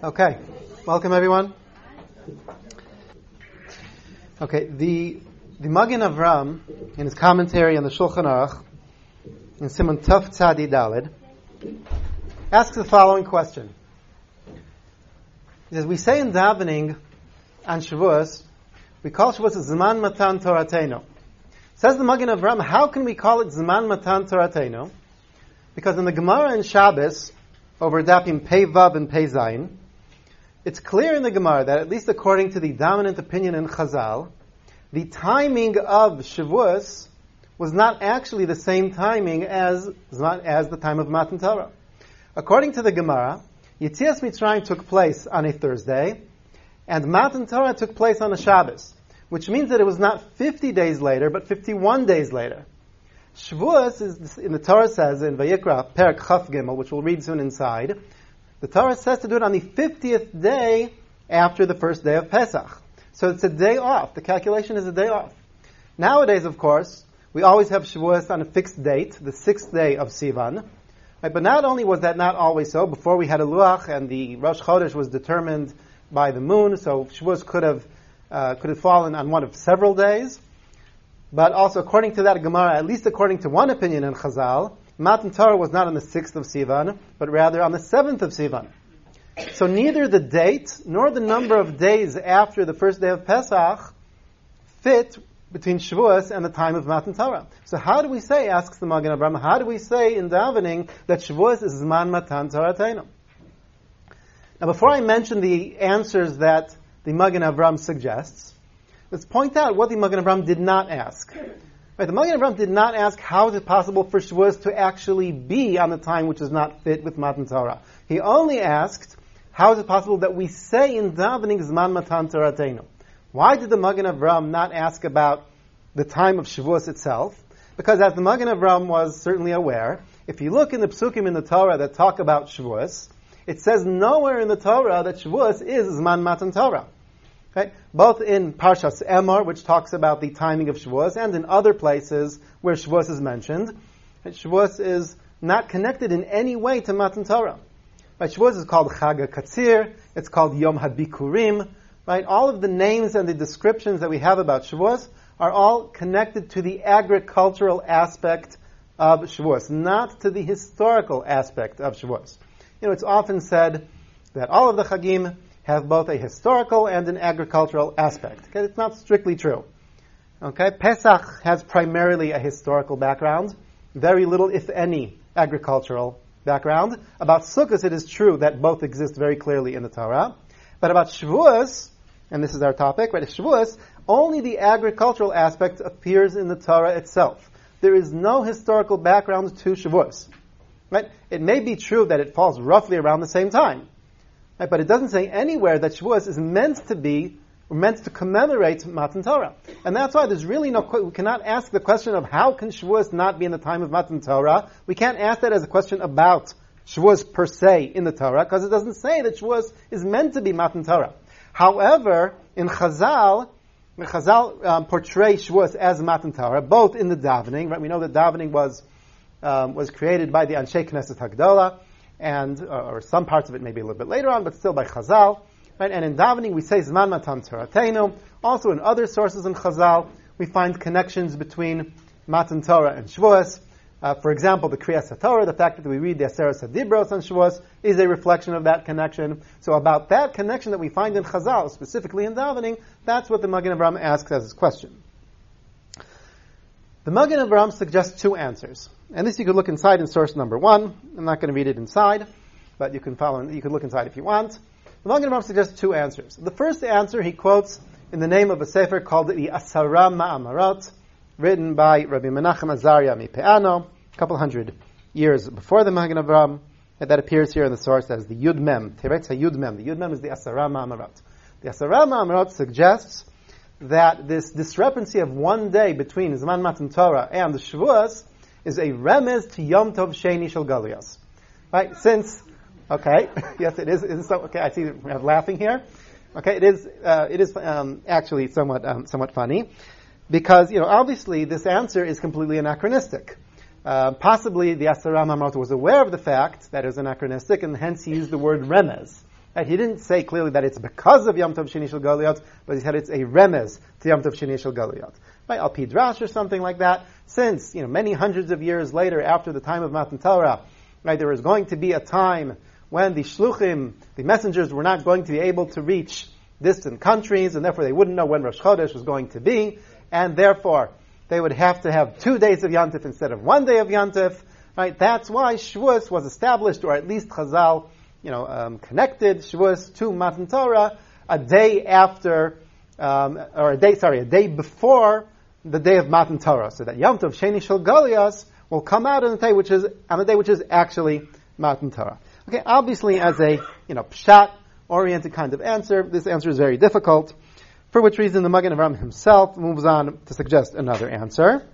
Okay, welcome everyone. Okay, the Magen Avram, in his commentary on the Shulchan Aruch, in Siman Tuf Tzadi Daled, asks the following question. He says, we say in davening on Shavuos, we call Shavuos Zman Matan Torateinu. Says the Magen Avram, how can we call it Zman Matan Torateinu? Because in the Gemara in Shabbos, over adapting Pei Vav and Pei Zayin, it's clear in the Gemara that, at least according to the dominant opinion in Chazal, the timing of Shavuos was not actually the same timing as the time of Matan Torah. According to the Gemara, Yetzias Mitzrayim took place on a Thursday, and Matan Torah took place on a Shabbos, which means that it was not 50 days later, but 51 days later. Shavuos is, in the Torah says, in Vayikra, Perek Chaf Gimel, which we'll read soon inside, the Torah says to do it on the 50th day after the first day of Pesach. So it's a day off. The calculation is a day off. Nowadays, of course, we always have Shavuos on a fixed date, the 6th day of Sivan. Right? But not only was that not always so, before we had a Luach and the Rosh Chodesh was determined by the moon, so Shavuos could have fallen on one of several days. But also, according to that Gemara, at least according to one opinion in Chazal, Matan Torah was not on the 6th of Sivan, but rather on the 7th of Sivan. So neither the date nor the number of days after the first day of Pesach fit between Shavuos and the time of Matan Torah. So how do we say, asks the Magen Avraham, how do we say in davening that Shavuos is Zman Matan Torateinu? Now before I mention the answers that the Magen Avraham suggests, let's point out what the Magen Avraham did not ask. Right, the Magen Avraham did not ask how is it possible for Shavuos to actually be on the time which is not fit with Matan Torah. He only asked, how is it possible that we say in davening Zman Matan Torateinu? Why did the Magen Avraham not ask about the time of Shavuos itself? Because as the Magen Avraham was certainly aware, if you look in the Psukim in the Torah that talk about Shavuos, it says nowhere in the Torah that Shavuos is Zman Matan Torah. Right? Both in Parshas Emor, which talks about the timing of Shavuos, and in other places where Shavuos is mentioned, Shavuos is not connected in any way to Matan Torah. Right? Shavuos is called Chag HaKatzir, it's called Yom HaBikurim. Right? All of the names and the descriptions that we have about Shavuos are all connected to the agricultural aspect of Shavuos, not to the historical aspect of Shavuos. You know, it's often said that all of the Chagim have both a historical and an agricultural aspect. Okay, it's not strictly true. Okay, Pesach has primarily a historical background, very little, if any, agricultural background. About Sukkot, it is true that both exist very clearly in the Torah. But about Shavuos, and this is our topic, right? Shavuos, only the agricultural aspect appears in the Torah itself. There is no historical background to Shavuos. Right? It may be true that it falls roughly around the same time. Right, but it doesn't say anywhere that Shavuos is meant to commemorate Matan Torah. And that's why there's really we cannot ask the question of how can Shavuos not be in the time of Matan Torah. We can't ask that as a question about Shavuos per se in the Torah, because it doesn't say that Shavuos is meant to be Matan Torah. However, in Chazal, portray Shavuos as Matan Torah, both in the davening, right? We know that davening was created by the Anshe Knesset Hagdola, and or some parts of it maybe a little bit later on, but still by Chazal. Right? And in davening we say Zman Matan Torateinu. Also in other sources in Chazal, we find connections between Matan Torah and Shavuos. For example, the Kriyas HaTorah, the fact that we read the Aseres HaDibros on Shavuos, is a reflection of that connection. So about that connection that we find in Chazal, specifically in davening, that's what the Magen Avraham asks as his question. The Magen Avraham suggests two answers. And this you could look inside in source number 1. I'm not going to read it inside, but you can follow. You can look inside if you want. The Magen Avraham suggests two answers. The first answer he quotes in the name of a sefer called the Asara Ma'amarot, written by Rabbi Menachem Azariah Mipeano, a couple hundred years before the Magen Avraham, that appears here in the source as the Yud Mem, Teretz Yud Mem. The Yud Mem is the Asara Ma'amarot. The Asara Ma'amarot suggests that this discrepancy of one day between Zman Matan Torah and the Shavuos is a remez to Yom Tov Sheni Shel Galuyos. Right? Since, okay, yes it is. Okay, I see we have laughing here. Okay, it is actually somewhat funny, because, you know, obviously this answer is completely anachronistic. Possibly the Asara Ma'amarot was aware of the fact that it was anachronistic, and hence he used the word remez. Right? He didn't say clearly that it's because of Yom Tov Sheni Shel Goliot, but he said it's a remez to Yom Tov Sheni Shel Goliot. By Al Pi Drash or something like that, since, many hundreds of years later, after the time of Matan Torah, right, there was going to be a time when the shluchim, the messengers, were not going to be able to reach distant countries, and therefore they wouldn't know when Rosh Chodesh was going to be, and therefore they would have to have 2 days of Yom Tov instead of 1 day of Yom Tov, right? That's why Shavuos was established, or at least Chazal, connected Shavuos to Matan Torah a day before the day of Matan Torah, so that Yom Tov Sheni Shel Goliot will come out on a day which is actually Matan Torah. Okay, obviously as a pshat oriented kind of answer, this answer is very difficult, for which reason the Magen Avraham himself moves on to suggest another answer,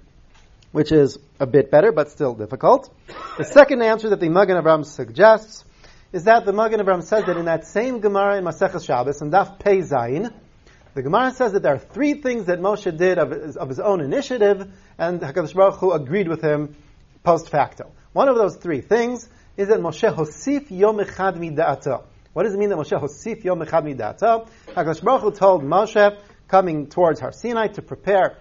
which is a bit better, but still difficult. The second answer that the Magen Avraham suggests is that the Magen Avraham says that in that same Gemara in Maseches Shabbos, in Daf Pei Zayin, the Gemara says that there are 3 things that Moshe did of his own initiative, and HaKadosh Baruch Hu agreed with him post facto. One of those 3 things is that Moshe hosif yom echad mida'ato. What does it mean that Moshe hosif yom echad mida'ato? HaKadosh Baruch Hu told Moshe, coming towards Har Sinai, to prepare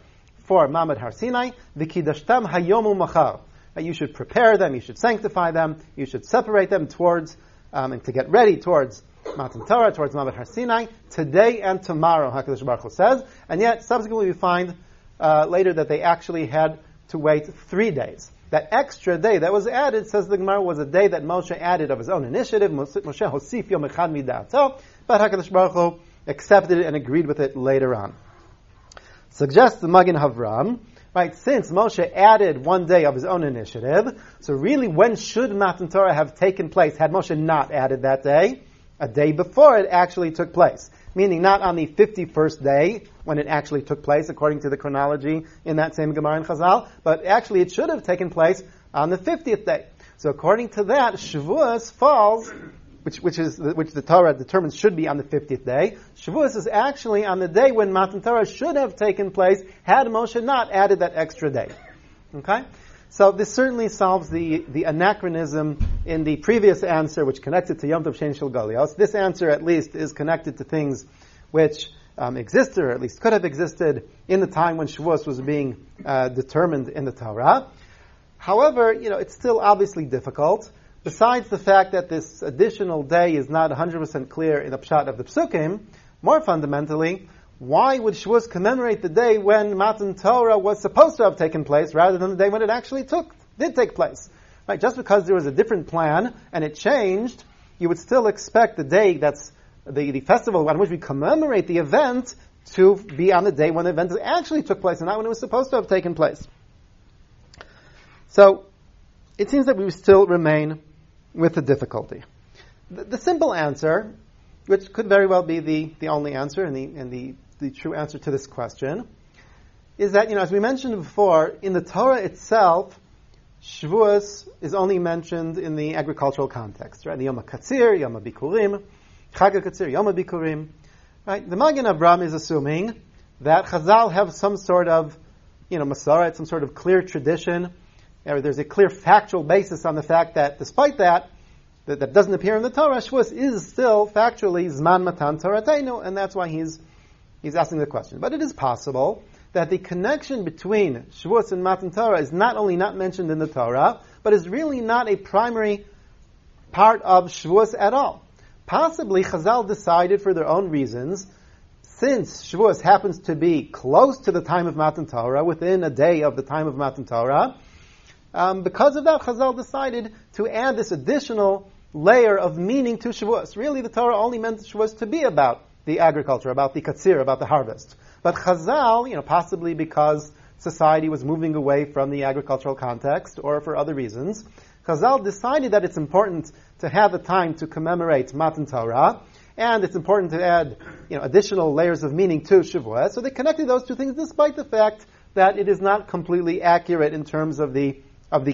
for Mamad Har Sinai, v'kidashtam hayomu machar. That you should prepare them, you should sanctify them, you should separate them towards, and to get ready towards Matan Torah, towards Mamad Har Sinai, today and tomorrow, HaKadosh Baruch Hu says. And yet, subsequently we find later that they actually had to wait 3 days. That extra day that was added, says the Gemara, was a day that Moshe added of his own initiative. Moshe hosif yom echad mida'ato, but HaKadosh Baruch Hu accepted it and agreed with it later on. Suggests the Magen Avraham, right? Since Moshe added 1 day of his own initiative, so really, when should Matan Torah have taken place had Moshe not added that day? A day before it actually took place, meaning not on the 51st day when it actually took place, according to the chronology in that same Gemara in Chazal, but actually it should have taken place on the 50th day. So according to that, Shavuos falls, which the Torah determines should be on the 50th day. Shavuos is actually on the day when Matan Torah should have taken place had Moshe not added that extra day. Okay? So this certainly solves the anachronism in the previous answer, which connected to Yom Tov Sheni Shel Goliot. This answer, at least, is connected to things which existed, or at least could have existed, in the time when Shavuos was being determined in the Torah. However, it's still obviously difficult. Besides the fact that this additional day is not 100% clear in the pshat of the Psukim, more fundamentally, why would Shavuos commemorate the day when Matan Torah was supposed to have taken place rather than the day when it actually did take place? Right? Just because there was a different plan and it changed, you would still expect the day that's the festival on which we commemorate the event to be on the day when the event actually took place and not when it was supposed to have taken place. So, it seems that we still remain with the difficulty. The simple answer, which could very well be the only answer and the true answer to this question, is that, as we mentioned before, in the Torah itself, Shavuos is only mentioned in the agricultural context, right? The Yom HaKatzir, Yom HaBikurim, Chag HaKatzir, Yom HaBikurim, right? The Magen Avraham is assuming that Chazal have some sort of, Masorah, some sort of clear tradition, or there's a clear factual basis on the fact that, despite that doesn't appear in the Torah, Shavuos is still factually Zman Matan Torateinu, and that's why he's asking the question. But it is possible that the connection between Shavuos and Matan Torah is not only not mentioned in the Torah, but is really not a primary part of Shavuos at all. Possibly Chazal decided for their own reasons, since Shavuos happens to be close to the time of Matan Torah, within a day of the time of Matan Torah, because of that, Chazal decided to add this additional layer of meaning to Shavuos. Really, the Torah only meant Shavuos to be about the agriculture, about the katsir, about the harvest. But Chazal, possibly because society was moving away from the agricultural context, or for other reasons, Chazal decided that it's important to have a time to commemorate Matan Torah, and it's important to add, additional layers of meaning to Shavuos. So they connected those 2 things, despite the fact that it is not completely accurate in terms of the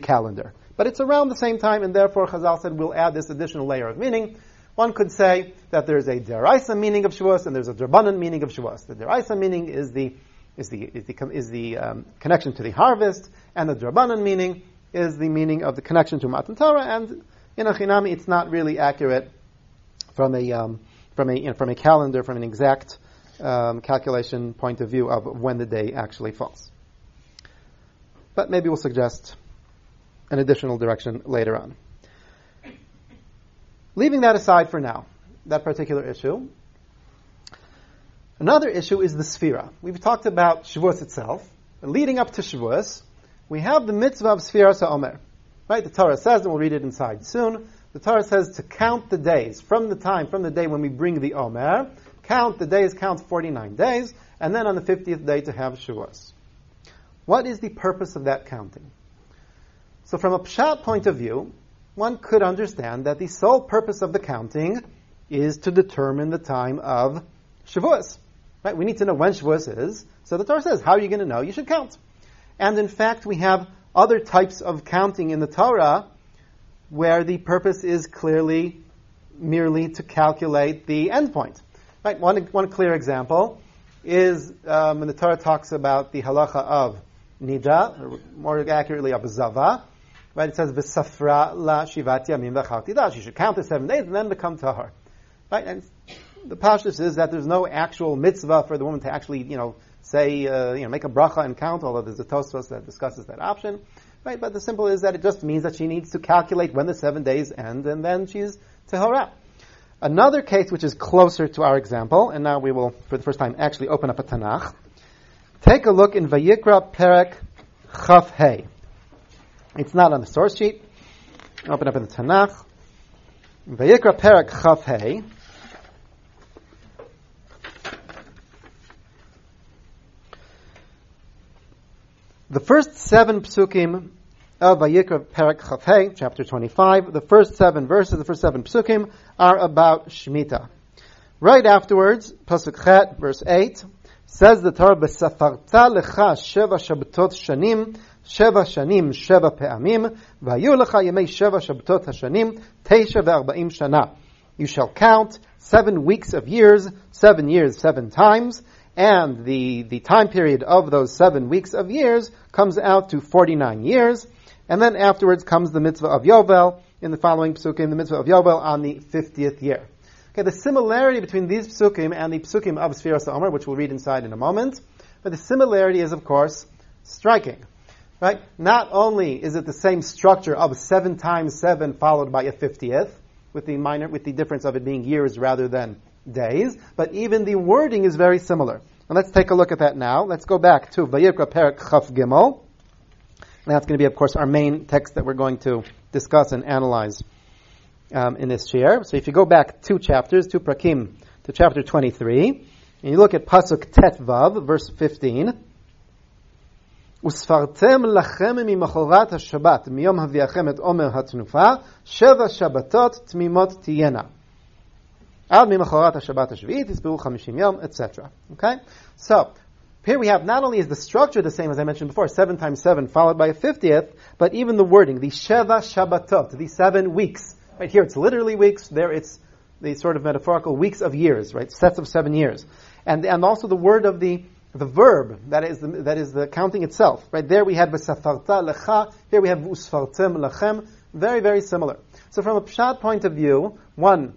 calendar. But it's around the same time, and therefore Chazal said we'll add this additional layer of meaning. One could say that there's a deraisa meaning of Shavuos and there's a drabanan meaning of Shavuos. The deraisa meaning is the connection to the harvest, and the drabanan meaning is the meaning of the connection to Matan Torah, and in a chinami it's not really accurate from a calendar, from an exact calculation point of view of when the day actually falls. But maybe we'll suggest an additional direction later on. Leaving that aside for now, that particular issue. Another issue is the Sphira. We've talked about Shavuos itself. Leading up to Shavuos, we have the mitzvah of Sfiras HaOmer. Right? The Torah says, and we'll read it inside soon, the Torah says to count the days from the day when we bring the Omer, count 49 days, and then on the 50th day to have Shavuos. What is the purpose of that counting? So from a Pshat point of view, one could understand that the sole purpose of the counting is to determine the time of Shavuos. Right? We need to know when Shavuos is. So the Torah says, how are you going to know? You should count. And in fact, we have other types of counting in the Torah where the purpose is clearly merely to calculate the end point. Right? One clear example is when the Torah talks about the halacha of nida, or more accurately of zava. Right? It says, V'safra la shivat yamim v'achar tidash. You should count the 7 days and then become tahor. Right? And the pashtus is that there's no actual mitzvah for the woman to actually, say, make a bracha and count, although there's a Tosfos that discusses that option. Right? But the simple is that it just means that she needs to calculate when the 7 days end, and then she's tehorah. Another case which is closer to our example, and now we will, for the first time, actually open up a Tanakh. Take a look in Vayikra Perek Chaf Hei. It's not on the source sheet. Open up in the Tanakh. Vayikra Perek Chaf Hei. The first 7 psukim of Vayikra Perek Chaf Hei, chapter 25, the first 7 verses, the first 7 psukim are about Shemitah. Right afterwards, Pasuk Chet, verse 8, says the Torah, "V'safarta lecha sheva shabtot shanim, sheva shanim sheva pe'amim, v'ayu lecha yemei sheva shabtot hashanim, 49 shana." You shall count 7 weeks of years, 7 years, 7 times. And the time period of those 7 weeks of years comes out to 49 years. And then afterwards comes the mitzvah of Yovel in the following psukim, the mitzvah of Yovel on the 50th year. Okay, the similarity between these psukim and the psukim of Sfiras HaOmer, which we'll read inside in a moment, but the similarity is, of course, striking. Right? Not only is it the same structure of 7 times 7 followed by a 50th, with the difference of it being years rather than days, but even the wording is very similar. And let's take a look at that now. Let's go back to Vayikra Perek Chaf Gimel. And that's going to be, of course, our main text that we're going to discuss and analyze in this year. So if you go back 2 chapters, 2 prakim, to chapter 23, and you look at Pasuk Tet Vav, verse 15, "Usfartem lachem mimachorat haShabbat miyom haviachem et omer hatnufa sheva Shabbatot tmimot tiyena." etc. Okay? So, here we have, not only is the structure the same as I mentioned before, 7 times 7 followed by a 50th, but even the wording, the Sheva Shabbatot, the 7 weeks. Right here it's literally weeks, there it's the sort of metaphorical weeks of years, right? Sets of 7 years. And also the word of the verb, that is the counting itself. Right there we had V'safarta lecha, here we have V'usfartem lechem, very, very similar. So from a Pshat point of view, one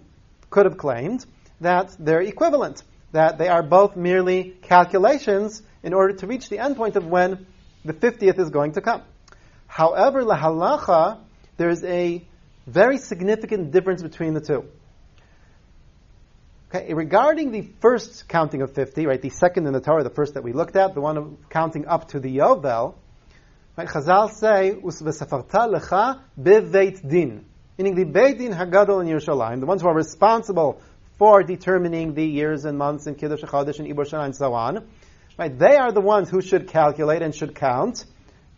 could have claimed that they're equivalent, that they are both merely calculations in order to reach the endpoint of when the 50th is going to come. However, lahalacha, there is a very significant difference between the two. Okay, regarding the first counting of 50, right, the second in the Torah, the first that we looked at, the one of counting up to the Yovel, right, Chazal say, "Usvesafarta lecha beveit din." Meaning the Beit Din Hagadol in Yerushalayim, the ones who are responsible for determining the years and months and Kiddush HaChadosh and Ibur Shana and so on, right? They are the ones who should calculate and should count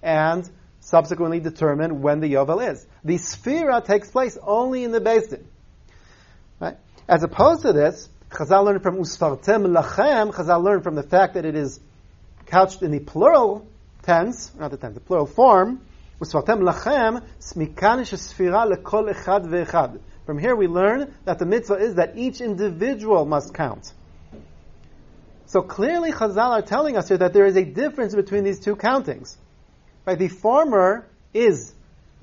and subsequently determine when the Yovel is. The Sphira takes place only in the Beit Din. Right? As opposed to this, Chazal learned from Usfartem Lachem, Chazal learned from the fact that it is couched in the plural tense, the plural form, Usvartem lachem smikanish sfira lekol echad veechad. From here we learn that the mitzvah is that each individual must count. So clearly Chazal are telling us here that there is a difference between these two countings. Right? The former is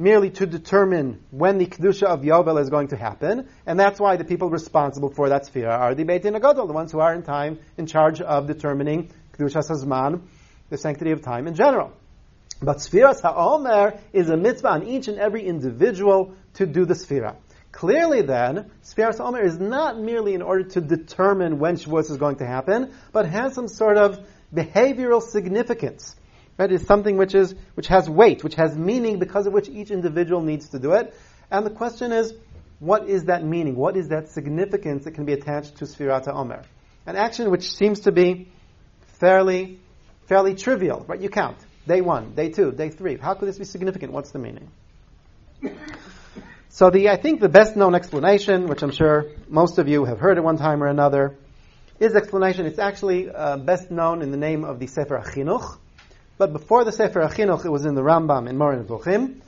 merely to determine when the Kedusha of Yovel is going to happen, and that's why the people responsible for that Tzfira are the Beit Din HaGadol, the ones who are in time in charge of determining Kedusha Hazman, the sanctity of time in general. But Sfiras HaOmer is a mitzvah on each and every individual to do the Sfira. Clearly then, Sfiras HaOmer is not merely in order to determine when Shavuos is going to happen, but has some sort of behavioral significance. Right? It is something which has weight, which has meaning, because of which each individual needs to do it. And the question is, what is that meaning? What is that significance that can be attached to Sfiras HaOmer? An action which seems to be fairly trivial. Right? You count. Day 1, day 2, day 3. How could this be significant? What's the meaning? So I think the best known explanation, which I'm sure most of you have heard at one time or another, is explanation. It's actually best known in the name of the Sefer HaChinuch. But before the Sefer HaChinuch, it was in the Rambam in Moran Nevuchim.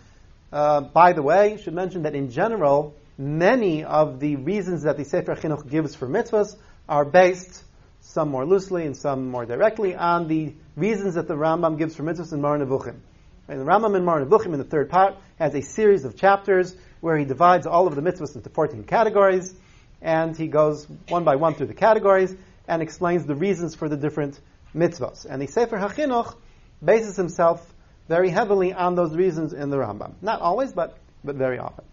By the way, you should mention that in general, many of the reasons that the Sefer HaChinuch gives for mitzvahs are based, some more loosely and some more directly, on the reasons that the Rambam gives for mitzvahs in Moran Nevuchim. And the Rambam in Moran Nevuchim, in the third part, has a series of chapters where he divides all of the mitzvahs into 14 categories, and he goes one by one through the categories and explains the reasons for the different mitzvahs. And the Sefer HaChinuch bases himself very heavily on those reasons in the Rambam. Not always, but very often.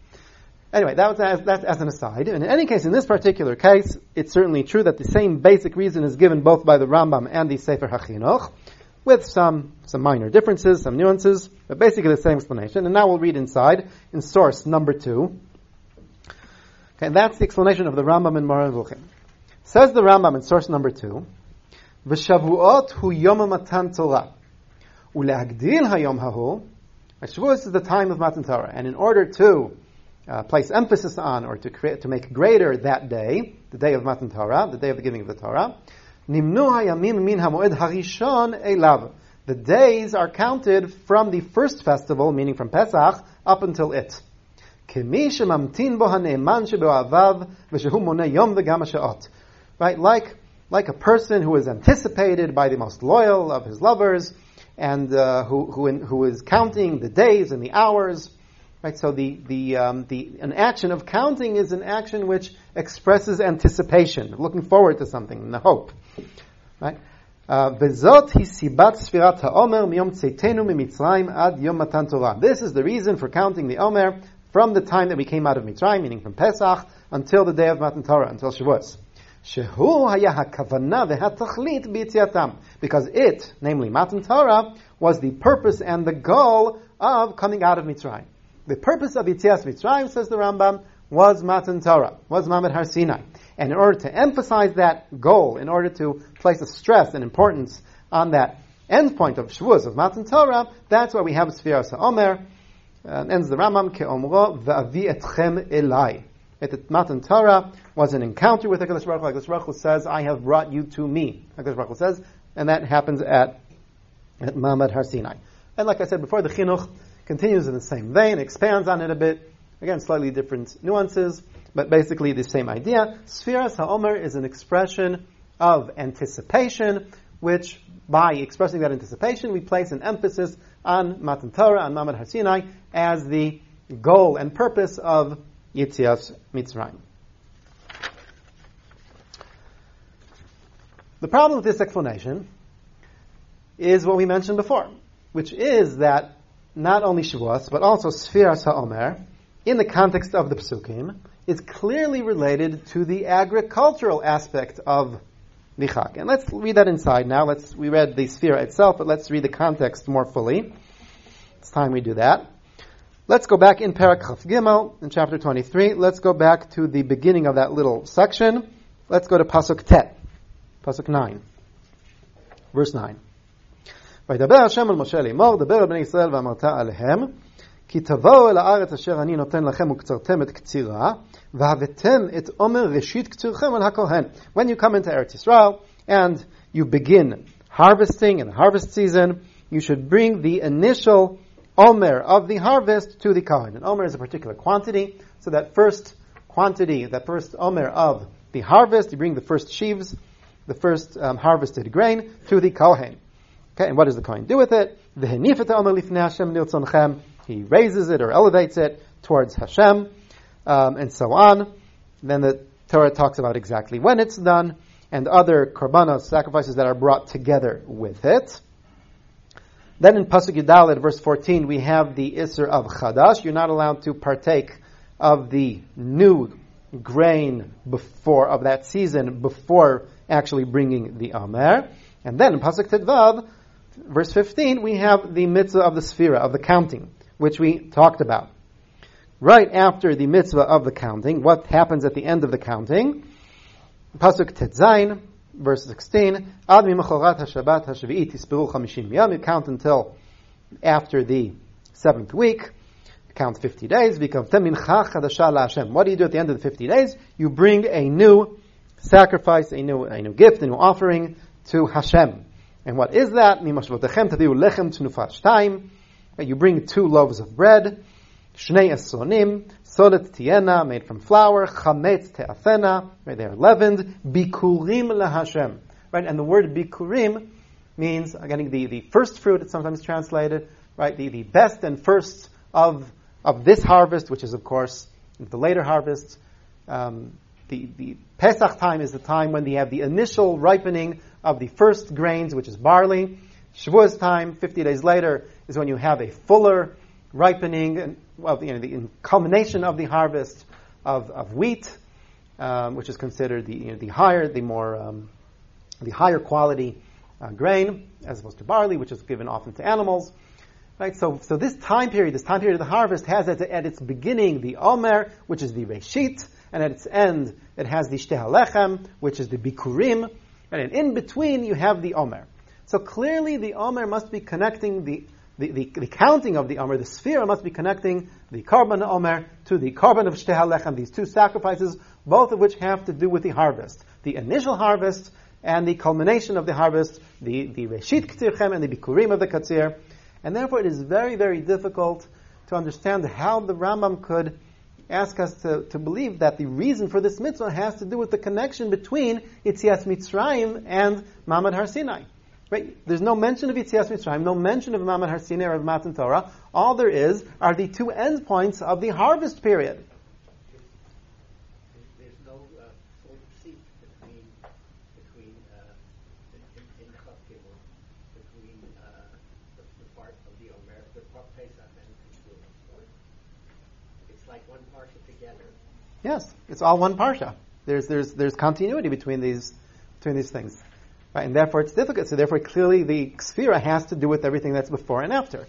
Anyway, that's an aside. And in any case, in this particular case, it's certainly true that the same basic reason is given both by the Rambam and the Sefer HaChinuch, with some minor differences, some nuances, but basically the same explanation. And now we'll read inside, in source number 2. Okay, and that's the explanation of the Rambam in Moran Nevuchim. Says the Rambam in source number 2, V'shavuot hu yom matan Torah, uleagdil hayom hahu, Shavuos is the time of Matan Torah, and in order to place emphasis on, or to make greater that day, the day of Matan Torah, the day of the giving of the Torah. Nimnu hayamim min hamoed harishon elav. The days are counted from the first festival, meaning from Pesach, up until it. Kemi shemamtin bo haneman sheboavav v'shehu moneh yom v'gam hasha'ot. Right, like a person who is anticipated by the most loyal of his lovers, and who is counting the days and the hours. Right, so an action of counting is an action which expresses anticipation, looking forward to something, and the hope. Right? This is the reason for counting the Omer from the time that we came out of Mitzrayim, meaning from Pesach, until the day of Matan Torah, until Shavuos. Because it, namely Matan Torah, was the purpose and the goal of coming out of Mitzrayim. The purpose of Yitzias Mitzrayim, says the Rambam, was Matan Torah, was Ma'amad Har Sinai. And in order to emphasize that goal, in order to place a stress and importance on that endpoint of Shavuos, of Matan Torah, that's why we have Sfiras HaOmer. Ends the Rambam, Ke'omro v'avi etchem elai. That Matan Torah was an encounter with HaKadosh Baruch Hu. HaKadosh Baruch Hu says, I have brought you to me, HaKadosh Baruch Hu says, and that happens at Ma'amad Har Sinai. And like I said before, the Chinuch continues in the same vein, expands on it a bit. Again, slightly different nuances, but basically the same idea. Sfiras HaOmer is an expression of anticipation, which by expressing that anticipation, we place an emphasis on Matan Torah, on Ma'amad Har Sinai, as the goal and purpose of Yitzias Mitzrayim. The problem with this explanation is what we mentioned before, which is that not only Shavuos, but also Sfiras HaOmer, in the context of the Pesukim, is clearly related to the agricultural aspect of the Chag. And let's read that inside now. We read the Sfira itself, but let's read the context more fully. It's time we do that. Let's go back in Perek Chaf Gimel, in chapter 23. Let's go back to the beginning of that little section. Let's go to Pasuk Tet, Pasuk 9, verse 9. וידבר השם אל משה לאמור, דבר אל בני ישראל ואמרת עליהם, כי תבואו אל הארץ אשר אני נותן לכם וקצרתם את קצירה, והבאתם את עומר ראשית קצירכם אל הכהן. When you come into Eretz Yisrael and you begin harvesting in the harvest season, you should bring the initial omer of the harvest to the Kohen. And omer is a particular quantity, so that first quantity, that first omer of the harvest, you bring the first sheaves, the first harvested grain to the Kohen. Okay, and what does the Kohen do with it? He raises it or elevates it towards Hashem, and so on. Then the Torah talks about exactly when it's done, and other korbanos, sacrifices that are brought together with it. Then in Pasuk Yudalid, verse 14, we have the Isser of Chadash. You're not allowed to partake of the new grain of that season before actually bringing the Omer. And then in Pasuk Tedvav, verse 15, we have the mitzvah of the Sefira, of the counting, which we talked about. Right after the mitzvah of the counting, what happens at the end of the counting? Pasuk Tetzain, verse 16, Ad mimachorat haShabbat haShvi'it tisperu 50 yom. You count until after the 7th week. You count 50 days. V'kamtem mincha chadasha laHashem. What do you do at the end of the 50 days? You bring a new sacrifice, a new gift, a new offering to Hashem. And what is that? Mimashvotechem taviu lechem t'nufah shtayim. You bring 2 loaves of bread. Shnei asonim, solet tiena, made from flour, chametz te'afena, right, they are leavened, bikurim laHashem, right, and the word bikurim means, again, the first fruit, it's sometimes translated, right, the best and first of this harvest, which is, of course, the later harvest. The Pesach time is the time when they have the initial ripening of the first grains, which is barley. Shavuos time, 50 days later, is when you have a fuller ripening and the culmination of the harvest of wheat, which is considered the higher quality grain, as opposed to barley, which is given often to animals, right? So this time period of the harvest has at its beginning the Omer, which is the Reshit, and at its end it has the Shtei HaLechem, which is the Bikurim, and in between you have the Omer. So clearly the Omer must be connecting the counting of the Omer, the Sefira must be connecting the Korban Omer to the Korban of Shtei HaLechem, these 2 sacrifices, both of which have to do with the harvest. The initial harvest and the culmination of the harvest, the Reshit Ketirchem and the Bikurim of the Katsir. And therefore it is very, very difficult to understand how the Rambam could ask us to believe that the reason for this mitzvah has to do with the connection between Yitzias Mitzrayim and Mamad Har Sinai. Right? There's no mention of Yitzias Mitzrayim, no mention of Mamad Har Sinai or of Matan Torah. All there is are the 2 endpoints of the harvest period. There's no full seat between the part of the Omer, the Pesach, and the Shavuot. It's like one parsha together. Yes, it's all one parsha. There's continuity between these things. Right, and therefore it's difficult. So therefore clearly the Sefira has to do with everything that's before and after.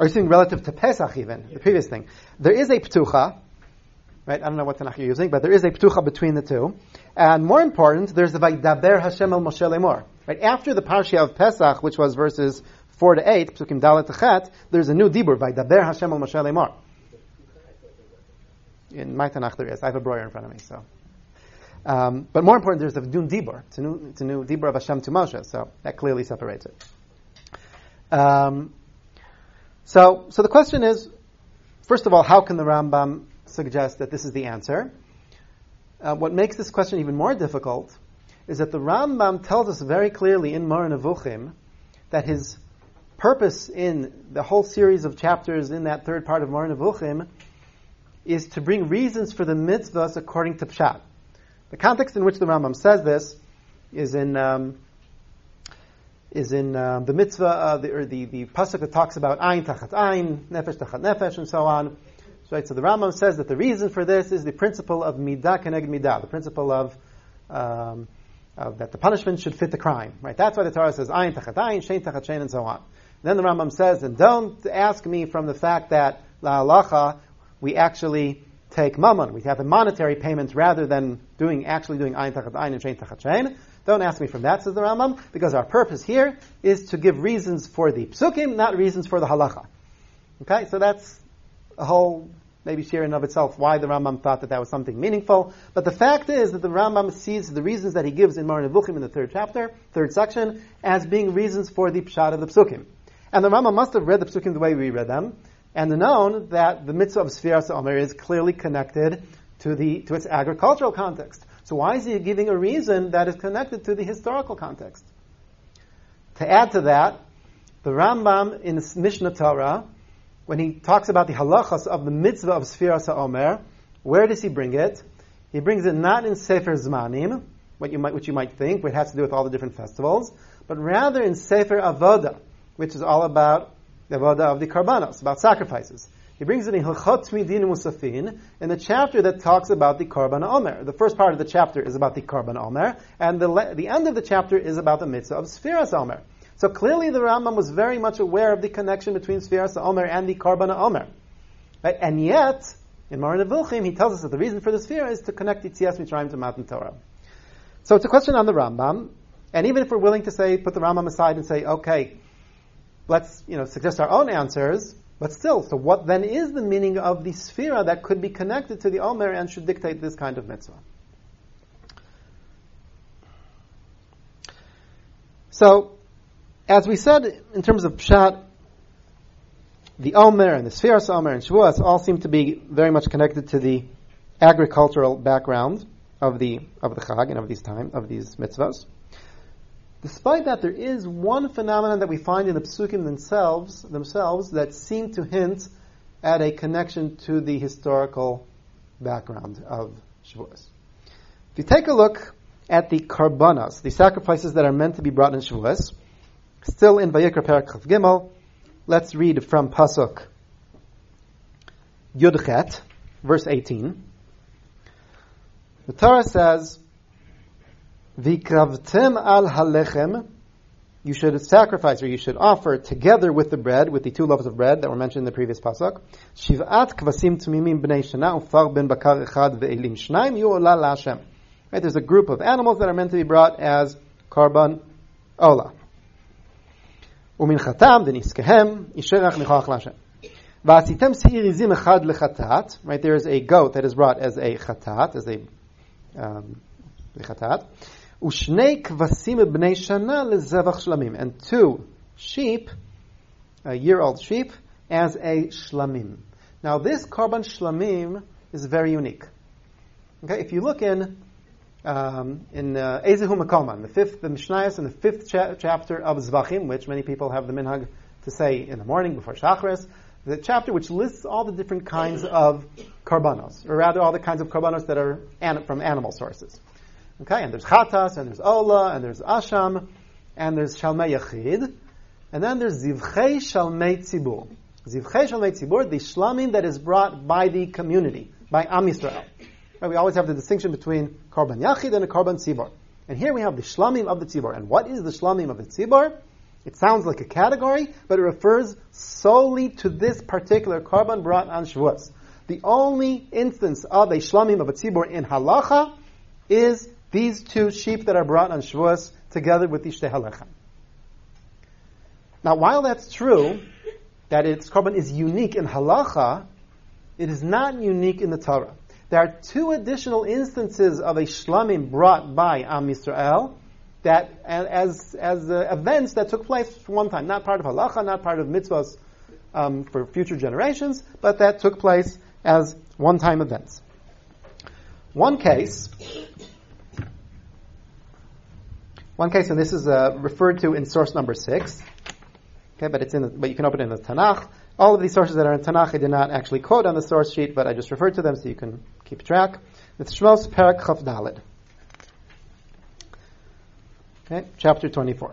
Or you're saying relative to Pesach even, the previous thing. There is a Ptucha, right? I don't know what Tanakh you're using, but there is a Ptucha between the 2. And more important, there's the Vaydaber Hashem El Moshe Lemor. Right? After the Parsha of Pesach, which was verses 4 to 8, Psukim Dalet to Chet, there's a new Dibur, Vaydaber Hashem El Moshe Lemor. In my Tanakh there is. I have a broyer in front of me, so... but more important, there's the Dun Dibur. It's a new Dibur of Hashem to Moshe, so that clearly separates it. So the question is, first of all, how can the Rambam suggest that this is the answer? What makes this question even more difficult is that the Rambam tells us very clearly in Moreh Nevuchim that his purpose in the whole series of chapters in that third part of Moreh Nevuchim is to bring reasons for the mitzvahs according to Pshat. The context in which the Rambam says this is in the mitzvah the pasuk that talks about ayin tachat ayin, nefesh tachat nefesh, and so on. Right? So the Rambam says that the reason for this is the principle of midah keneged midah, the principle of that the punishment should fit the crime. Right? That's why the Torah says ayin tachat ayin, shein tachat shein, and so on. Then the Rambam says, and don't ask me from the fact that la halacha we actually take mammon. We have a monetary payment rather than doing ayin tachat ayin and shein tachat shein. Don't ask me from that, says the Rambam, because our purpose here is to give reasons for the psukim, not reasons for the halacha. Okay, so that's a whole maybe sheer in of itself why the Rambam thought that was something meaningful. But the fact is that the Rambam sees the reasons that he gives in Moreh Nevuchim in the 3rd chapter, 3rd section, as being reasons for the pshat of the psukim. And the Rambam must have read the psukim the way we read them, and known that the mitzvah of Sefiras HaOmer is clearly connected to its agricultural context. So why is he giving a reason that is connected to the historical context? To add to that, The Rambam in his Mishnah Torah, when he talks about the halachas of the mitzvah of Sfiras HaOmer, where does he bring it? He brings it not in Sefer Zmanim, which you might think, which has to do with all the different festivals, but rather in Sefer Avoda, which is all about the Avoda of the Karbanos, about sacrifices. He brings it in Hilchot Midin Musafin, in the chapter that talks about the Karban Omer. The first part of the chapter is about the Karban Omer, and the end of the chapter is about the mitzvah of Sfiras HaOmer. So clearly the Rambam was very much aware of the connection between Sfiras HaOmer and the Karban HaOmer. Right? And yet, in Maran Nevuchim, he tells us that the reason for the Sfira is to connect Yetzias Mitzrayim to Matan Torah. So it's a question on the Rambam, and even if we're willing to say, put the Rambam aside and say, okay, let's, suggest our own answers, but still, so what then is the meaning of the Sfira that could be connected to the Omer and should dictate this kind of mitzvah? So, as we said, in terms of Pshat, the Omer and the Sfiras Omer and Shavuos all seem to be very much connected to the agricultural background of the Chag and of these mitzvahs. Despite that, there is one phenomenon that we find in the Pesukim themselves that seem to hint at a connection to the historical background of Shavuos. If you take a look at the Karbanos, the sacrifices that are meant to be brought in Shavuos, still in Vayikra Perek Chaf Gimel, let's read from Pasuk Yudchet, verse 18. The Torah says, Vikravtem al halechem, you should sacrifice, or you should offer, together with the bread, with the two loaves of bread that were mentioned in the previous Pasuk, Shiv'at kvasim t'mimim b'nei shana ufar ben bakar echad ve'elim shnaim yu'ola la'ashem. Right, there's a group of animals that are meant to be brought as Karban Ola. Uminchatam deniskehem isherach nichach la'ashem. V'asitem si'irizim echad lechatat. Right, there is a goat that is brought as a chatat, as a lechatat. Ushnei kvasim b'nei shana lezevach shlamim. And two sheep, a year-old sheep, as a shlamim. Now, this Karban shlamim is very unique. Okay, if you look in Ezehu Makoman, the fifth, the Mishnayos, and the fifth chapter of Zvachim, which many people have the minhag to say in the morning before Shacharis, the chapter which lists all the different kinds of karbanos, or rather all the kinds of karbanos that are from animal sources. Okay, and there's chatas, and there's ola, and there's asham, and there's shalmei yachid, and then there's zivchei shalmei tzibur. Zivchei shalmei tzibur, the shlamim that is brought by the community, by Am Yisrael. Right, we always have the distinction between Karban Yachid and a Karban Tzibor. And here we have the Shlamim of the Tzibor. And what is the Shlamim of the Tzibor? It sounds like a category, but it refers solely to this particular Karban brought on Shavuos. The only instance of a Shlamim of a Tzibor in Halacha is these two sheep that are brought on Shavuos together with the Shtei Halechem. Now, while that's true, that its Karban is unique in Halacha, it is not unique in the Torah. There are two additional instances of a shlamim brought by Am Yisrael that, as events that took place one time, not part of halacha, not part of mitzvahs for future generations, but that took place as one-time events. One case, and this is referred to in source number 6. Okay, but but you can open it in the Tanakh. All of these sources that are in Tanakh, I did not actually quote on the source sheet, but I just referred to them so you can keep track. It's Shmos Perek Chaf Daled. Okay, chapter 24.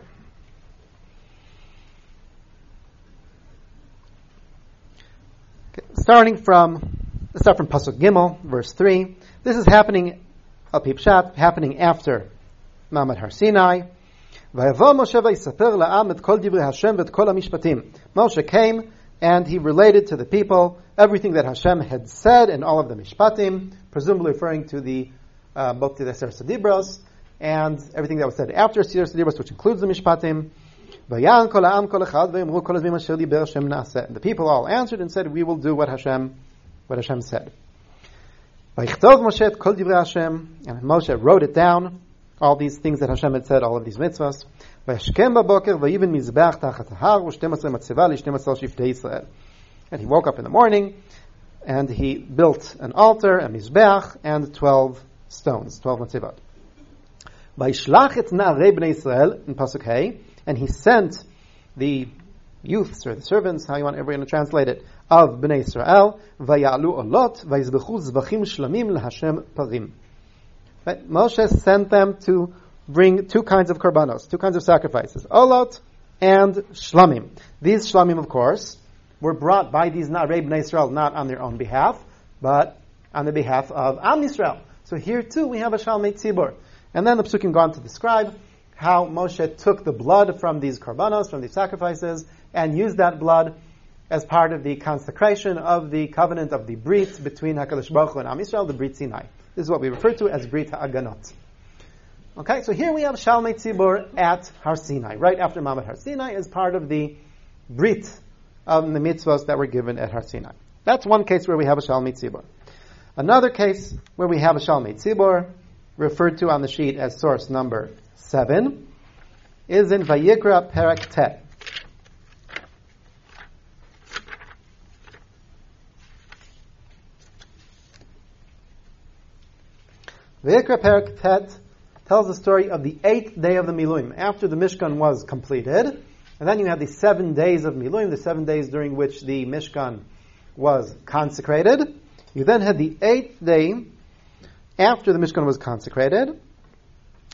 Okay, let's start from Pasuk Gimel, verse 3. This is happening after Ma'amad Har Sinai. Moshe came, and he related to the people everything that Hashem had said and all of the mishpatim, presumably referring to both to the Sefer Sedibros and everything that was said after Sefer Sedibros, which includes the mishpatim. The people all answered and said, "We will do what Hashem said." And Moshe wrote it down, all these things that Hashem had said, all of these mitzvahs. And he woke up in the morning, and he built an altar, a mizbeach, and 12 stones, 12 matzivot. In Pasuk Hey, and he sent the youths or the servants, how you want everyone to translate it, of Bnei Israel, Vayalu Olot, Vayizbechu Zvachim Shlamim LaHashem Parim. Right? Moshe sent them to bring two kinds of korbanos, two kinds of sacrifices, Olot and Shlamim. These Shlamim, of course, were brought by these Na'arei Bnei Israel, not on their own behalf, but on the behalf of Am Yisrael. So here too we have a Shalmei Tzibur. And then the Pesukim go on to describe how Moshe took the blood from these korbanos, from these sacrifices, and used that blood as part of the consecration of the covenant of the Brit between HaKadosh Baruch Hu and Am Yisrael, the Brit Sinai. This is what we refer to as Brit Ha'aganot. Okay, so here we have Shalmei Tzibur at Har Sinai, right after Ma'amad Har Sinai, as part of the Brit of the mitzvahs that were given at Har Sinai. That's one case where we have a Shalmei Tzibur. Another case where we have a Shalmei Tzibur, referred to on the sheet as source number 7, is in Vayikra Perek Tet. Vayikra Perek Tet tells the story of the 8th day of the Miluim, after the Mishkan was completed, and then you have the 7 days of Miluim, the 7 days during which the Mishkan was consecrated. You then had the 8th day after the Mishkan was consecrated.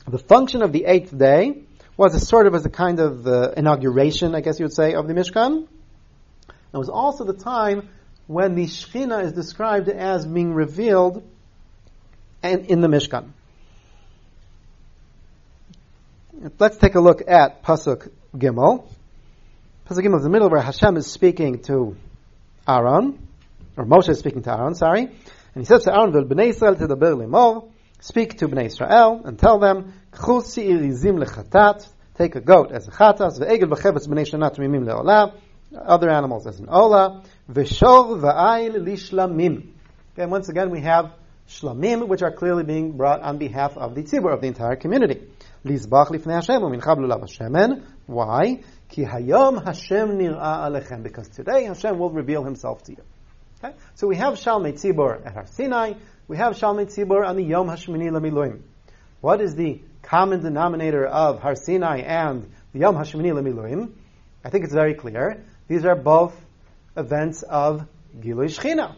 The function of the 8th day was a kind of inauguration, I guess you would say, of the Mishkan. It was also the time when the Shekhinah is described as being revealed and in the Mishkan. Let's take a look at Pasuk Gimel. Pasuk Gimel is the middle where Hashem is speaking to Aaron, or Moshe is speaking to Aaron, sorry. And he says to Aaron, Bnei Israel tedaber lemor, speak to Bnei Israel and tell them, K'chu si'ir izim lechatat, take a goat as a chatas, ve'egel v'chevetz bnei shana tamimim le'olah, other animals as an olah, ve'shor va'ayl lishlamim. And once again we have shlamim, which are clearly being brought on behalf of the tzibur, of the entire community. Lizbach lifnei Hashem u'mincha b'lulav hashemen. Why? Ki hayom Hashem nir'ah alechem, because today Hashem will reveal Himself to you. Okay? So we have Shalmei Tzibur at Har Sinai. We have Shalmei Tzibur on the Yom Hashmini Lamiluim. What is the common denominator of Har Sinai and the Yom Hashmini Lamiluim? I think it's very clear. These are both events of Gilui Shechina,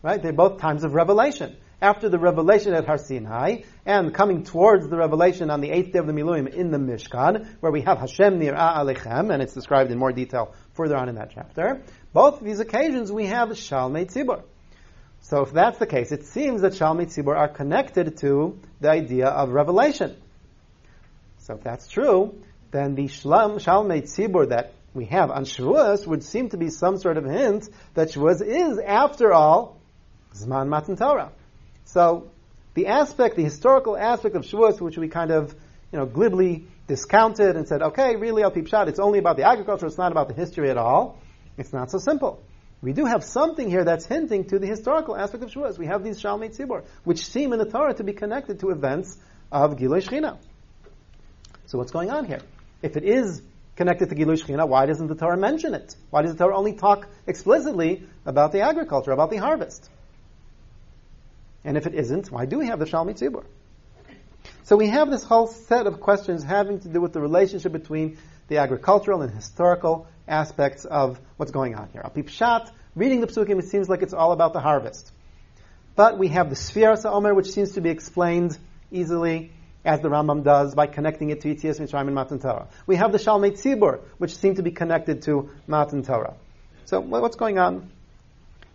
right? They're both times of revelation. After the revelation at Har Sinai and coming towards the revelation on the 8th day of the Miluim in the Mishkan, where we have Hashem Nir'ah Alechem, and it's described in more detail further on in that chapter. Both of these occasions we have Shalmei Tzibur. So if that's the case, it seems that Shalmei Tzibur are connected to the idea of revelation. So if that's true, then the Shalmei Tzibur that we have on Shavuos would seem to be some sort of hint that Shavuos is, after all, Zman Matan Torah. So the historical aspect of Shavuos, which we kind of, glibly discounted and said, okay, really, it's only about the agriculture, it's not about the history at all. It's not so simple. We do have something here that's hinting to the historical aspect of Shavuos. We have these Shalmei Tzibur, which seem in the Torah to be connected to events of Gilui Shechina. So what's going on here? If it is connected to Gilui Shechina, why doesn't the Torah mention it? Why does the Torah only talk explicitly about the agriculture, about the harvest? And if it isn't, why do we have the Shalmei Tzibur? So we have this whole set of questions having to do with the relationship between the agricultural and historical aspects of what's going on here. Al Pi Pshat, reading the Pesukim, it seems like it's all about the harvest. But we have the Sfiras HaOmer, which seems to be explained easily, as the Rambam does, by connecting it to Yetzias Mitzrayim and Matan Torah. We have the Shalmei Tzibur, which seem to be connected to Matan Torah. So what's going on?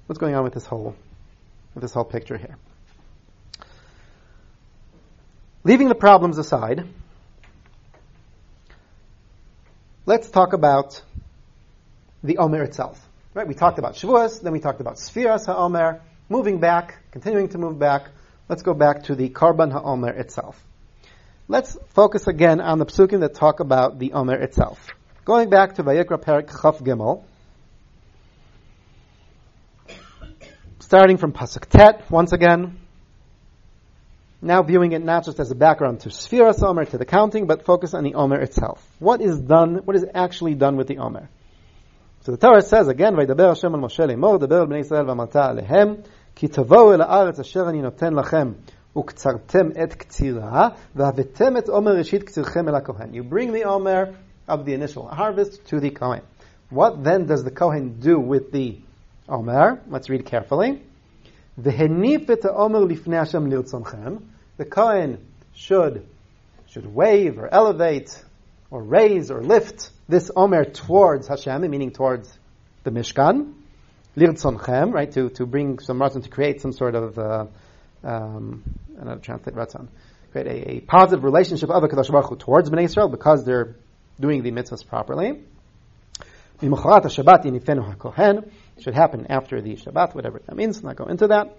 What's going on with this whole picture here? Leaving the problems aside, let's talk about the Omer itself. Right? We talked about Shavuos, then we talked about Sfiras HaOmer, continuing to move back. Let's go back to the Korban HaOmer itself. Let's focus again on the Psukim that talk about the Omer itself. Going back to Vayikra Perek Chaf Gimel, starting from Pasuk Tet, once again, now viewing it not just as a background to Sfiras HaOmer, to the counting, but focus on the Omer itself. What is actually done with the Omer? So the Torah says again, "Vaydaber Hashem al Moshe le'mor, daber bnei Yisrael v'amarta alehem, ki tavou el ha'aretz asher ani noten lachem, u'ktsartem et ktsira, v'avetem et omer reshit ktsirchem el ha'kohen." You bring the Omer of the initial harvest to the Kohen. What then does the Kohen do with the Omer? Let's read carefully. The Kohen should wave or elevate or raise or lift this Omer towards Hashem, meaning towards the Mishkan. Lirtzonchem, right, to bring some ratzon, to create some sort of, I don't know, translate ratzon, create a positive relationship of HaKadosh Baruch Hu towards Bnei Yisrael because they're doing the mitzvahs properly. Mimcharat HaShabbat yinifenu HaKohen, should happen after the Shabbat, whatever that means, not go into that.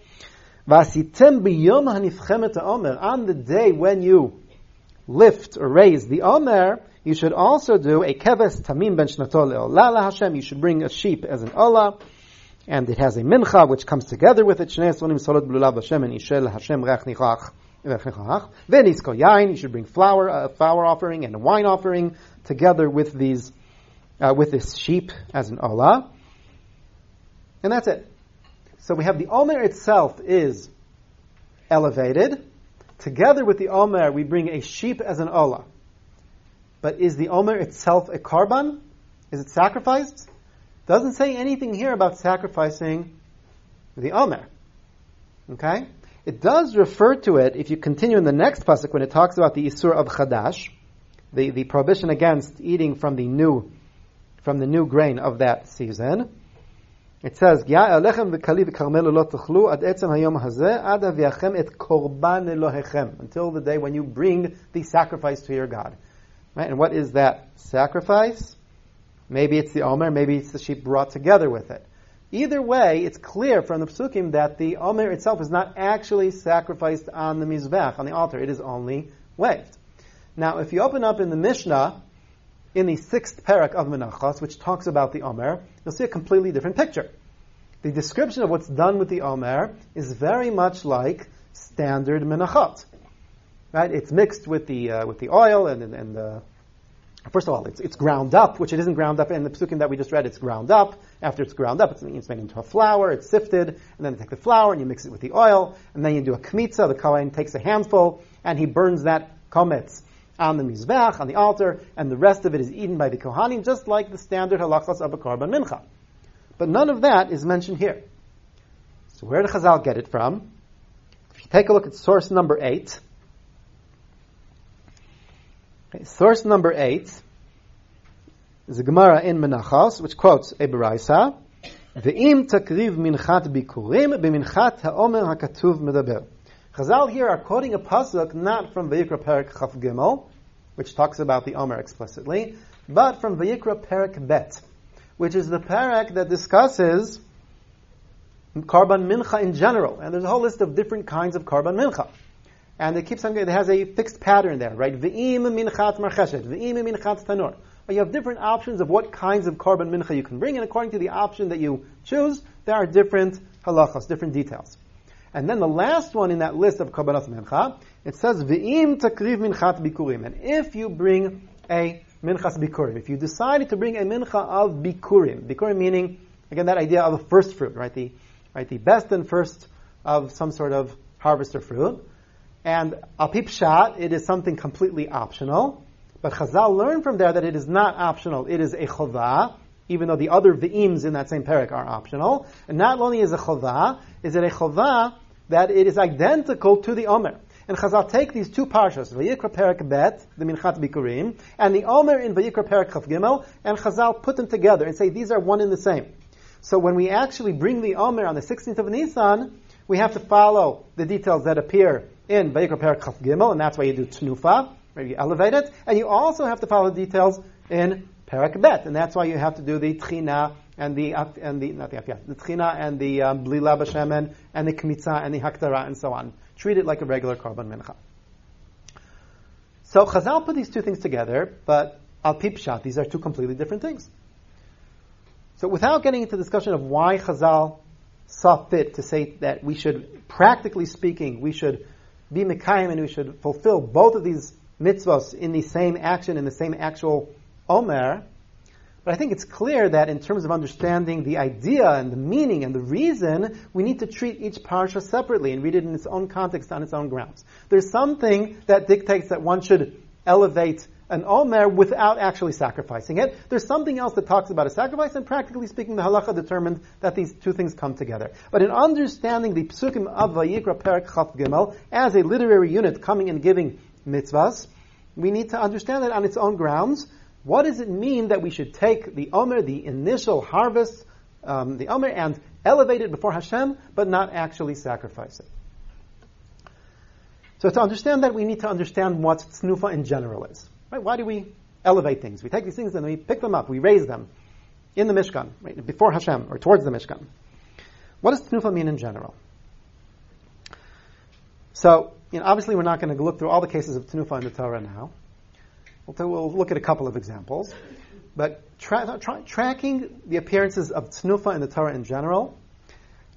Vasitem biyom hanifchemet ha'omer, on the day when you lift or raise the Omer, you should also do a keves tamim ben shnato le'olah laHashem, you should bring a sheep as an olah, and it has a mincha which comes together with it. Shnei sonim solot blulav Hashem and ishel Hashem rech nichach rech nichach. Then isko yain. You should bring flour, a flour offering and a wine offering together with these, with this sheep as an olah. And that's it. So we have the Omer itself is elevated. Together with the Omer, we bring a sheep as an olah. But is the Omer itself a korban? Is it sacrificed? Doesn't say anything here about sacrificing the Omer. Okay? It does refer to it, if you continue in the next pasuk, when it talks about the Isur of Chadash, the prohibition against eating from the new grain of that season. It says, until the day when you bring the sacrifice to your God. Right? And what is that sacrifice? Maybe it's the Omer, maybe it's the sheep brought together with it. Either way, it's clear from the Pesukim that the Omer itself is not actually sacrificed on the Mizbech, on the altar. It is only waved. Now, if you open up in the Mishnah, in the 6th parak of Menachos, which talks about the Omer, you'll see a completely different picture. The description of what's done with the Omer is very much like standard Menachot. Right? It's mixed with the oil and the... First of all, it's ground up, which it isn't ground up in the Pesukim that we just read. It's ground up. After it's ground up, it's made into a flour. It's sifted, and then you take the flour and you mix it with the oil, and then you do a kmitza. The Kohen takes a handful and he burns that kometz on the mizbech, on the altar, and the rest of it is eaten by the Kohanim, just like the standard halachas of a korban mincha. But none of that is mentioned here. So where did Chazal get it from? If you take a look at source number 8. Okay, source number 8 is a Gemara in Menachos, which quotes a Baraisa. Ve'im takriv minchat bikurim b'minchat ha'omer ha'katuv medaber. Chazal here are quoting a pasuk not from Vayikra Perek Chaf Gimel, which talks about the Omer explicitly, but from Vayikra Perek Bet, which is the Perek that discusses Karban Mincha in general. And there's a whole list of different kinds of Karban Mincha. And it keeps on going. It has a fixed pattern there, right? V'im minchat marcheshet, v'im minchat tanur. You have different options of what kinds of korban mincha you can bring, and according to the option that you choose, there are different halachas, different details. And then the last one in that list of korbanos mincha, it says v'im takriv minchat bikurim. And if you bring a minchas bikurim, if you decided to bring a mincha of bikurim, bikurim meaning again that idea of a first fruit, right? The best and first of some sort of harvest or fruit. And al pi pshat, it is something completely optional. But Chazal learned from there that it is not optional. It is a chovah, even though the other ve'ims in that same parak are optional. And not only is it a chovah, that it is identical to the Omer. And Chazal take these two parshas, Vayikra Perek Bet, the Minchat Bikurim, and the Omer in Vayikra Perek Chaf Gimel, and Chazal put them together and say these are one and the same. So when we actually bring the Omer on the 16th of Nisan, we have to follow the details that appear in Vayikra Perek Chaf Gimel, and that's why you do Tnufa, where you elevate it, and you also have to follow the details in Perek Bet, and that's why you have to do the Tchina and the Tchina and the Blila B'Shemen and the Kmitza and the Haktara and so on. Treat it like a regular Korban Mincha. So Chazal put these two things together, but al pi pshat, these are two completely different things. So without getting into the discussion of why Chazal saw fit to say that we should, practically speaking, we should be Mekayim and we should fulfill both of these mitzvahs in the same action, in the same actual Omer. But I think it's clear that in terms of understanding the idea and the meaning and the reason, we need to treat each parsha separately and read it in its own context, on its own grounds. There's something that dictates that one should elevate an omer without actually sacrificing it. There's something else that talks about a sacrifice, and practically speaking, the halacha determined that these two things come together. But in understanding the psukim of Vayikra Perek Chaf Gimel as a literary unit coming and giving mitzvahs, we need to understand it on its own grounds. What does it mean that we should take the omer, the initial harvest, the omer, and elevate it before Hashem, but not actually sacrifice it? So to understand that, we need to understand what tznufa in general is. Right? Why do we elevate things? We take these things and we pick them up, we raise them in the Mishkan, right, before Hashem, or towards the Mishkan. What does tznufa mean in general? So, obviously we're not going to look through all the cases of tznufa in the Torah now. We'll look at a couple of examples. But tracking the appearances of tznufa in the Torah in general,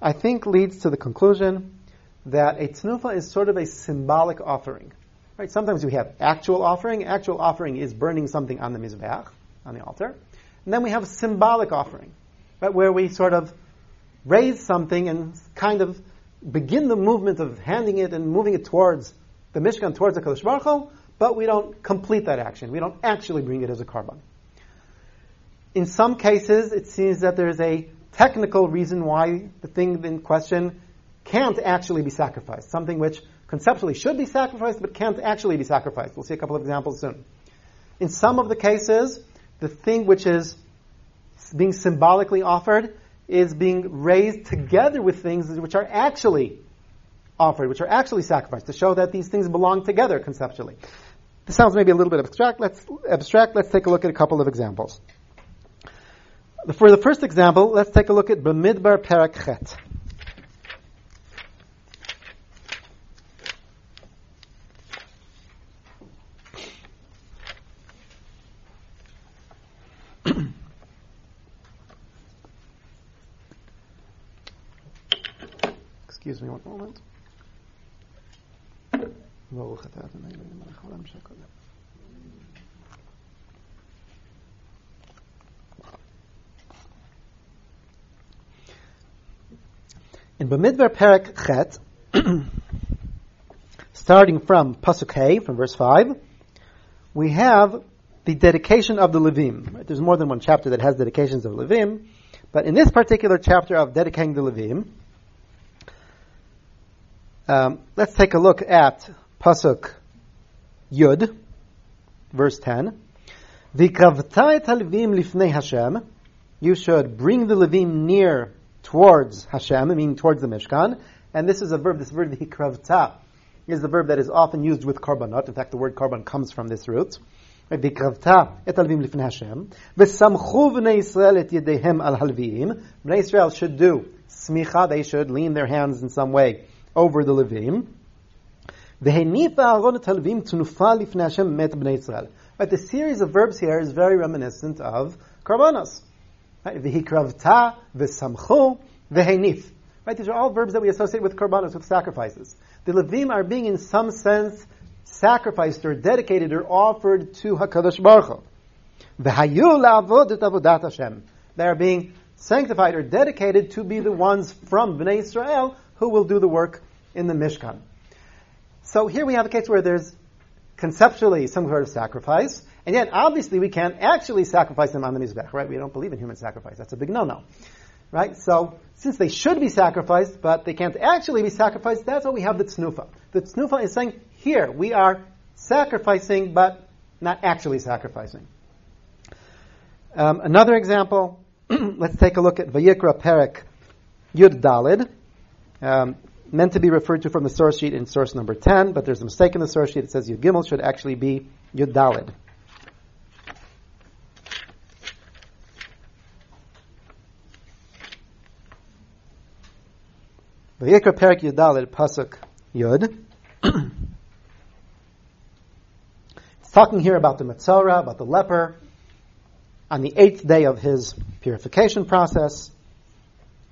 I think, leads to the conclusion that a tznufa is sort of a symbolic offering. Right? Sometimes we have actual offering. Actual offering is burning something on the mizbeach, on the altar. And then we have symbolic offering, right, where we sort of raise something and kind of begin the movement of handing it and moving it towards the Mishkan, towards the Kadosh Baruch Hu, but we don't complete that action. We don't actually bring it as a korban. In some cases, it seems that there is a technical reason why the thing in question can't actually be sacrificed, something which conceptually should be sacrificed, but can't actually be sacrificed. We'll see a couple of examples soon. In some of the cases, the thing which is being symbolically offered is being raised together with things which are actually offered, which are actually sacrificed, to show that these things belong together conceptually. This sounds maybe a little bit abstract. Let's take a look at a couple of examples. For the first example, let's take a look at Bamidbar Perek Chet. Excuse me one moment. In Bamidbar Perek Chet, starting from Pasuk Hey, from verse 5, we have the dedication of the Levim. Right? There's more than one chapter that has dedications of Levim, but in this particular chapter of dedicating the Levim, let's take a look at Pasuk Yud, verse 10. V'kavta et halevim lifnei Hashem. You should bring the levim near towards Hashem, meaning towards the Mishkan. And this is a verb. This word v'kavta is the verb that is often used with korbanot. In fact, the word korban comes from this root. V'kavta et halevim lifnei Hashem. V'samchu b'nei Yisrael et yedehem al halevim. B'nei Yisrael should do smicha. They should lean their hands in some way over the Levim. Right, the series of verbs here is very reminiscent of Karbanos. Right, these are all verbs that we associate with Karbanos, with sacrifices. The Levim are being in some sense sacrificed or dedicated or offered to HaKadosh Baruch Hu. They are being sanctified or dedicated to be the ones from Bnei Israel who will do the work in the Mishkan. So here we have a case where there's conceptually some sort of sacrifice, and yet obviously we can't actually sacrifice them on the Mizbech, right? We don't believe in human sacrifice. That's a big no-no, right? So since they should be sacrificed, but they can't actually be sacrificed, that's why we have the Tznufa. The Tznufa is saying, here, we are sacrificing, but not actually sacrificing. Another example, let's take a look at Vayikra Perek Yud Dalid. Meant to be referred to from the source sheet in source number 10, but there's a mistake in the source sheet. It says Yud Gimel should actually be Yud Daled. Vayikra Perek Yud Daled, Pasuk Yud. It's talking here about the Metzora, about the leper, on the 8th day of his purification process.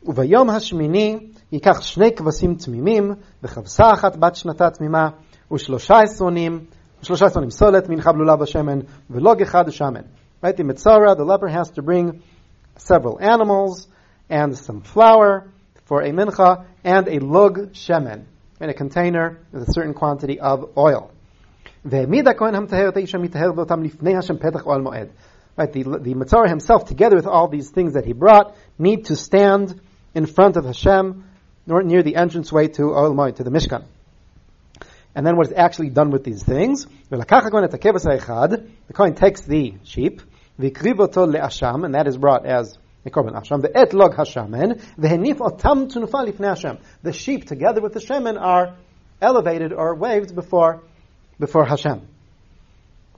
Uvayom Hashmini yikach shnei kvasim tmimim v'chavsa achat bat shnata tmima ushlosha esronim solet min chablula v'shemen v'log echad shamen. Right, the Metzora, the leper, has to bring several animals and some flour for a mincha and a log shemen, in a container with a certain quantity of oil. Ve'emid HaKohen HaMtaher Ta'isha Mitaher V'otam Lifnei Hashem Petach Oal Moed. Right, the Matzor himself, together with all these things that he brought, need to stand in front of Hashem, near the entranceway to Oel Moed, to the Mishkan. And then what is actually done with these things? The Kohen takes the sheep, v'krivoto le'asham, and that is brought as the korban asham. Ve'et log hashamen, ve'henif otam tunufa lifnei Hashem. The sheep, together with the shemen, are elevated or waved before Hashem.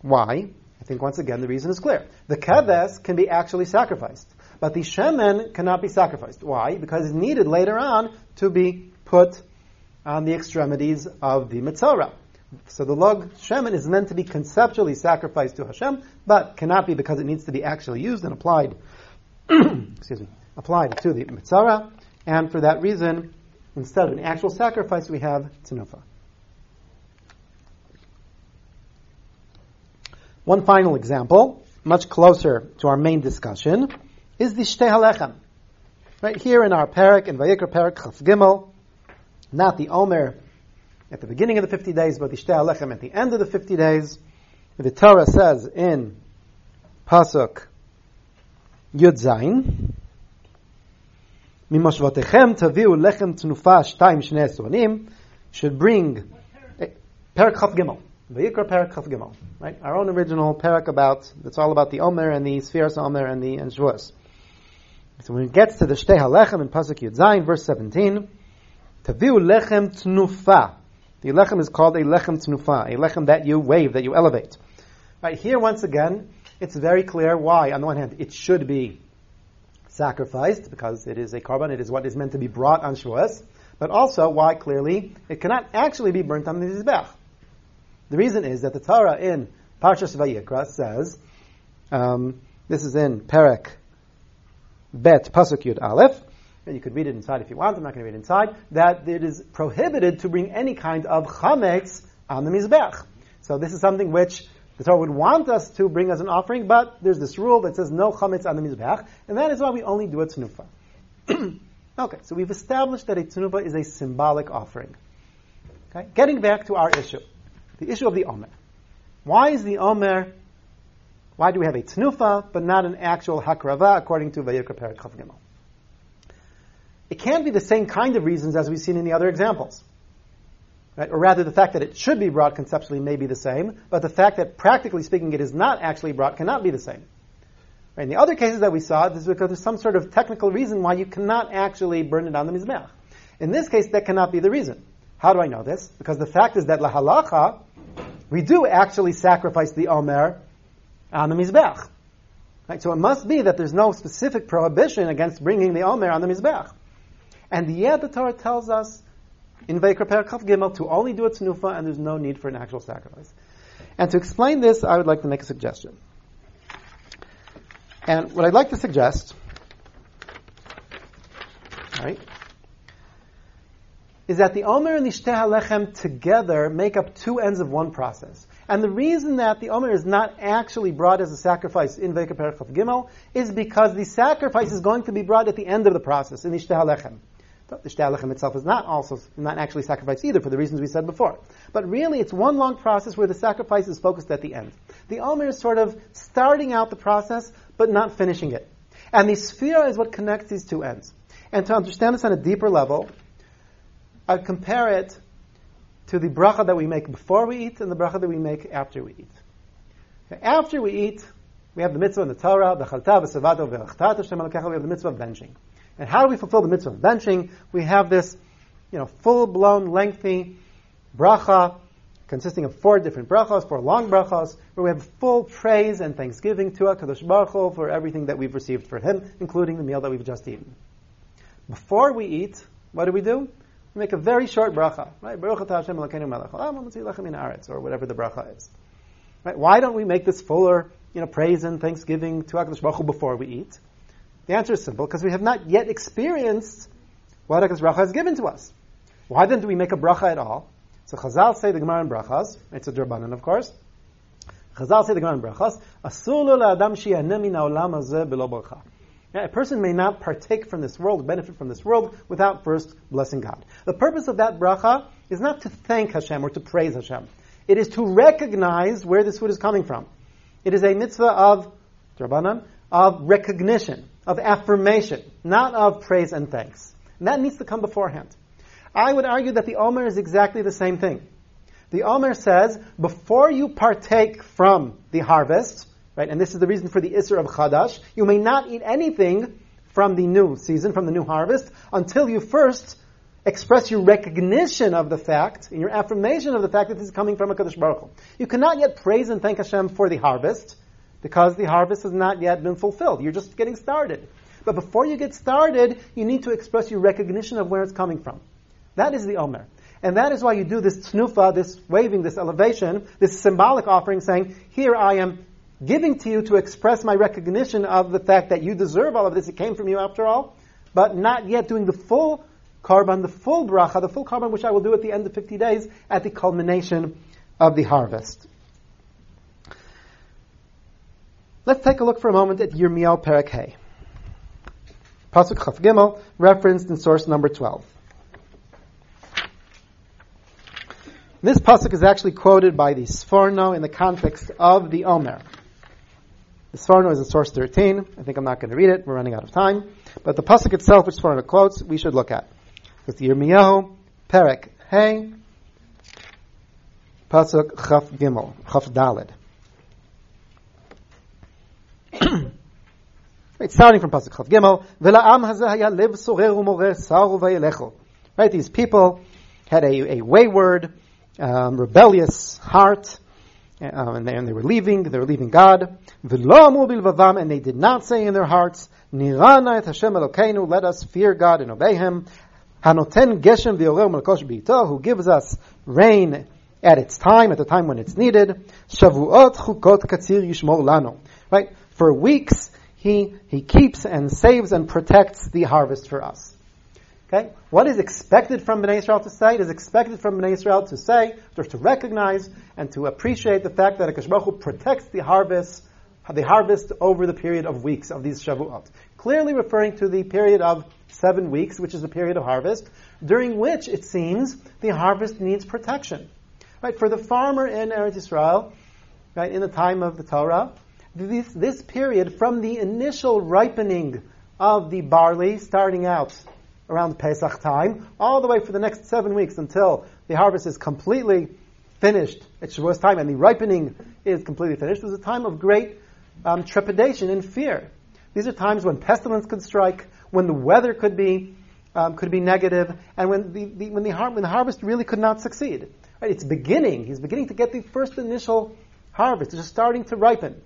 Why? I think once again the reason is clear. The keves can be actually sacrificed, but the shemen cannot be sacrificed. Why? Because it's needed later on to be put on the extremities of the Metzora. So the log shemen is meant to be conceptually sacrificed to Hashem, but cannot be because it needs to be actually used and applied applied to the Metzora. And for that reason, instead of an actual sacrifice, we have Tzinofa. One final example, much closer to our main discussion, is the Shtei Halechem. Right here in our parak, in Vayikra parak Chaf Gimel, not the Omer at the beginning of the 50 days, but the Shtei Halechem at the end of the 50 days. The Torah says in Pasuk Yud Zayin, Mimoshvotechem taviu lechem tnufa shtaim shnei sonim, should bring parak Chaf Gimel. Vayikra parak Chaf Gimel, right? Our own original parak that's all about the Omer and the Sfiras Omer and the Shavuos. So when it gets to the Shtei Halechem in Pasuk Yud Zayin, verse 17, Taviu lechem tnufa. The lechem is called a lechem tnufa, a lechem that you wave, that you elevate. Right here, once again, it's very clear why. On the one hand, it should be sacrificed because it is a korban; it is what is meant to be brought on Shavuos. But also, why clearly it cannot actually be burnt on the mizbech. The reason is that the Torah in Parshas Vayikra says, this is in Perek Bet Pasuk Yud Aleph, and you could read it inside if you want, I'm not going to read it inside, that it is prohibited to bring any kind of chametz on the Mizbech. So this is something which the Torah would want us to bring as an offering, but there's this rule that says no chametz on the Mizbech, and that is why we only do a Tznufa. Okay, so we've established that a Tznufa is a symbolic offering. Okay, getting back to our issue. The issue of the Omer. Why is the Omer, why do we have a Tnufa, but not an actual Hakrava, according to Vayikra Perek Chaf Gimel? It can't be the same kind of reasons as we've seen in the other examples. Right? Or rather, the fact that it should be brought conceptually may be the same, but the fact that, practically speaking, it is not actually brought cannot be the same. Right? In the other cases that we saw, this is because there's some sort of technical reason why you cannot actually burn it on the Mizbeach. In this case, that cannot be the reason. How do I know this? Because the fact is that la halacha, we do actually sacrifice the Omer on the Mizbech. Right? So it must be that there's no specific prohibition against bringing the Omer on the Mizbech. And yet the Torah tells us in Vayikra Perek Chaf Gimel to only do a Tnufa and there's no need for an actual sacrifice. And to explain this, I would like to make a suggestion. And what I'd like to suggest, all right, is that the Omer and the Shtei Halechem together make up two ends of one process. And the reason that the Omer is not actually brought as a sacrifice in Vayikra Perek Chaf Gimel is because the sacrifice is going to be brought at the end of the process in the Shtei Halechem. The Shtei Halechem itself is not actually sacrificed either for the reasons we said before. But really it's one long process where the sacrifice is focused at the end. The Omer is sort of starting out the process but not finishing it. And the Sefirah is what connects these two ends. And to understand this on a deeper level, I'd compare it to the bracha that we make before we eat and the bracha that we make after we eat. Okay, after we eat, we have the mitzvah in the Torah, we have the mitzvah of benching. And how do we fulfill the mitzvah of benching? We have this, full-blown, lengthy bracha consisting of four different brachas, four long brachas, where we have full praise and thanksgiving to HaKadosh Baruch Hu for everything that we've received for Him, including the meal that we've just eaten. Before we eat, what do we do? We make a very short bracha, right? Baruch atah Hashem Elokeinu melech haolam u'motzi lechem min ha'aretz, or whatever the bracha is. Right? Why don't we make this fuller, praise and thanksgiving to HaKadosh Baruch Hu before we eat? The answer is simple, because we have not yet experienced what HaKadosh Baruch Hu has given to us. Why then do we make a bracha at all? So Chazal say the Gemara in brachas, it's a D'Rabanan of course, Chazal say the Gemara in brachas, asur lo la'adam sheyaneh min ha'olam hazeh belo bracha. Now, a person may not partake from this world, benefit from this world, without first blessing God. The purpose of that bracha is not to thank Hashem or to praise Hashem. It is to recognize where this food is coming from. It is a mitzvah of drabanan, of recognition, of affirmation, not of praise and thanks. And that needs to come beforehand. I would argue that the Omer is exactly the same thing. The Omer says, before you partake from the harvest, right, and this is the reason for the Isser of Chadash, you may not eat anything from the new season, from the new harvest, until you first express your recognition of the fact, and your affirmation of the fact that this is coming from HaKadosh Baruch Hu. You cannot yet praise and thank Hashem for the harvest, because the harvest has not yet been fulfilled. You're just getting started. But before you get started, you need to express your recognition of where it's coming from. That is the Omer. And that is why you do this tnufa, this waving, this elevation, this symbolic offering saying, here I am giving to you to express my recognition of the fact that you deserve all of this. It came from you after all. But not yet doing the full karban, the full bracha, the full karban, which I will do at the end of 50 days at the culmination of the harvest. Let's take a look for a moment at Yirmiyahu Perek Hey. Pasuk Chaf Gimel, referenced in source number 12. This pasuk is actually quoted by the Sforno in the context of the Omer. The Sforno is in source 13. I think I'm not going to read it. We're running out of time. But the pasuk itself, which Sforno quotes, we should look at. It's Yirmiyahu Perek Hey, pasuk Chaf Gimel, Chaf Daled. Right, starting from pasuk Chaf Gimel, Vela'am hazeh haya lev sorer u'morer saru vayelechu. Right, these people had a wayward, rebellious heart, and they were leaving. They were leaving God. V'lo amu bilvavam, and they did not say in their hearts, Nirana et Hashem Elokeinu, let us fear God and obey Him. Hanoten geshem v'yoreu melkosh b'ito, who gives us rain at its time, at the time when it's needed. Shavuot chukot katsir yishmor lano. Right? For weeks, he keeps and saves and protects the harvest for us. Okay? What is expected from Bnei Israel to say? It is expected from Bnei Israel to say, or to recognize and to appreciate the fact that HaKadosh Baruch Hu protects the harvest over the period of weeks of these Shavuot. Clearly referring to the period of 7 weeks, which is the period of harvest, during which, it seems, the harvest needs protection. Right? For the farmer in Eretz Yisrael, right, in the time of the Torah, this period from the initial ripening of the barley, starting out around Pesach time, all the way for the next 7 weeks until the harvest is completely finished at Shavuos time and the ripening is completely finished, is a time of great trepidation and fear. These are times when pestilence could strike, when the weather could be negative, and when the harvest really could not succeed. Right? It's beginning. He's beginning to get the first initial harvest. It's just starting to ripen.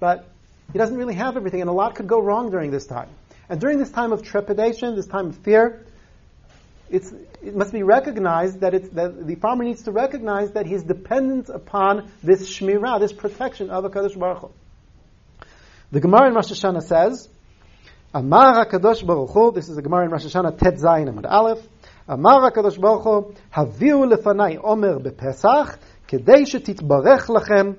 But he doesn't really have everything, and a lot could go wrong during this time. And during this time of trepidation, this time of fear, it must be recognized that the farmer needs to recognize that he's dependent upon this shmirah, this protection of HaKadosh Baruch Hu. The Gemara in Rosh Hashanah says, Amar HaKadosh Baruch Hu, this is the Gemara in Rosh Hashanah, Tet Zayin Amud Aleph, Amar HaKadosh Baruch Hu, Haviu lefanai omer bepesach, kedei shetitbarech lachem,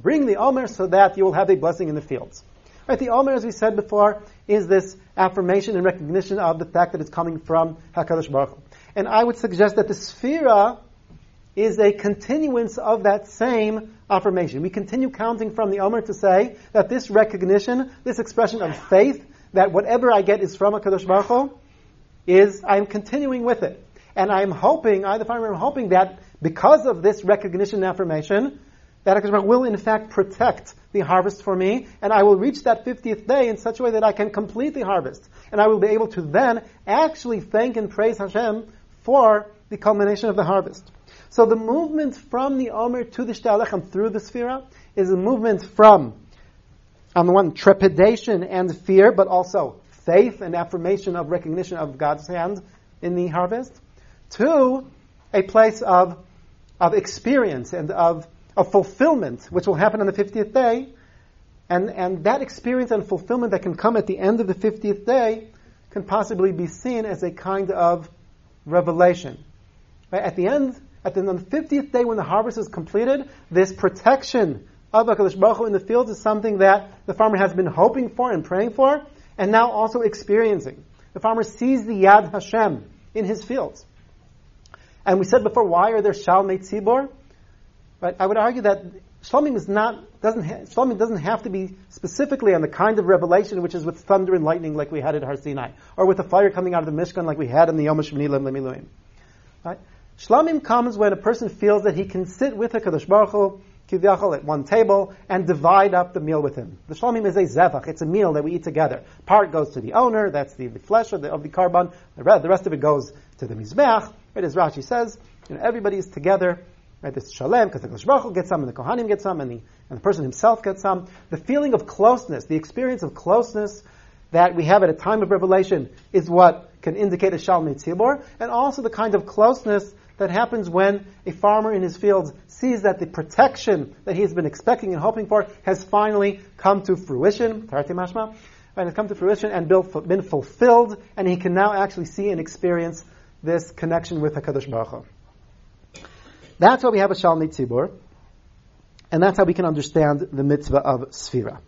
bring the Omer so that you will have a blessing in the fields. Right, the Omer, as we said before, is this affirmation and recognition of the fact that it's coming from HaKadosh Baruch Hu. And I would suggest that the Sefirah is a continuance of that same affirmation. We continue counting from the Omer to say that this recognition, this expression of faith, that whatever I get is from HaKadosh Baruch Hu, I'm continuing with it. And I'm hoping, I the farmer am hoping that because of this recognition and affirmation, that HaKadosh Baruch Hu will in fact protect the harvest for me, and I will reach that 50th day in such a way that I can complete the harvest. And I will be able to then actually thank and praise Hashem for the culmination of the harvest. So the movement from the Omer to the Shtei Alechem through the Sefirah is a movement from, on the one, trepidation and fear, but also faith and affirmation of recognition of God's hand in the harvest, to a place of experience and of fulfillment, which will happen on the 50th day, and that experience and fulfillment that can come at the end of the 50th day can possibly be seen as a kind of revelation. Right? On the 50th day when the harvest is completed, this protection of HaKadosh Baruch Hu in the fields is something that the farmer has been hoping for and praying for, and now also experiencing. The farmer sees the Yad Hashem in his fields. And we said before, why are there Shalmei Tzibor? Right? I would argue that Shlomim doesn't have to be specifically on the kind of revelation which is with thunder and lightning like we had at Har Sinai, or with the fire coming out of the Mishkan like we had in the Yom HaShemini Lemiluim. Right? Shlomim comes when a person feels that he can sit with HaKadosh Baruch Hu Kivyachol at one table and divide up the meal with him. The Shlomim is a zevach; it's a meal that we eat together. Part goes to the owner, that's the flesh of the karban. The rest of it goes to the mizbeach. Right? As Rashi says, everybody is together. Right? This is shalem because the Kodesh Baruch Hu gets some, and the Kohanim gets some, and the person himself gets some. The feeling of closeness, the experience of closeness that we have at a time of revelation, is what can indicate a Shalmei Tzibor, and also the kind of closeness that happens when a farmer in his fields sees that the protection that he has been expecting and hoping for has finally come to fruition, tarti mashma, and has come to fruition and been fulfilled, and he can now actually see and experience this connection with HaKadosh Baruch Hu. That's why we have a Shalmei Tzibor, and that's how we can understand the mitzvah of Sfira.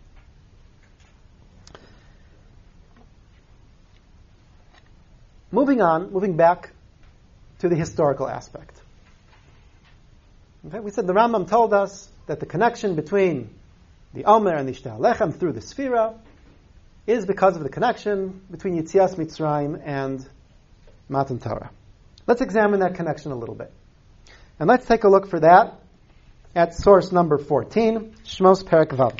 Moving back to the historical aspect. Okay, we said the Rambam told us that the connection between the Omer and the Shtei Alechem through the Sfira is because of the connection between Yitzias Mitzrayim and Matan Torah. Let's examine that connection a little bit. And let's take a look for that at source number 14, Shmos Perek Vav.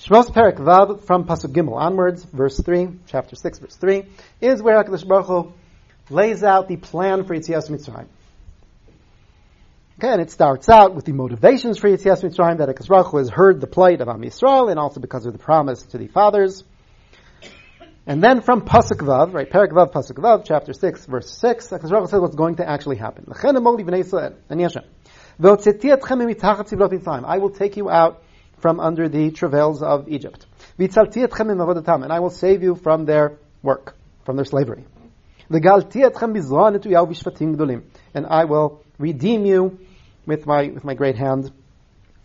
Shmos Perek Vav, from Pasuk Gimel onwards, verse 3, chapter 6, verse 3, is where HaKadosh Baruch Hu lays out the plan for Yitzias Mitzrayim. Okay, and it starts out with the motivations for Yitzias Mitzrayim, that HaKadosh Baruch Hu has heard the plight of Am Yisrael, and also because of the promise to the fathers. And then from Pasuk Vav, right, Perek Vav, Pasuk Vav, chapter 6, verse 6, HaKadosh Baruch Hu says what's going to actually happen. I will take you out from under the travails of Egypt. And I will save you from their work, from their slavery. And I will redeem you with my great hand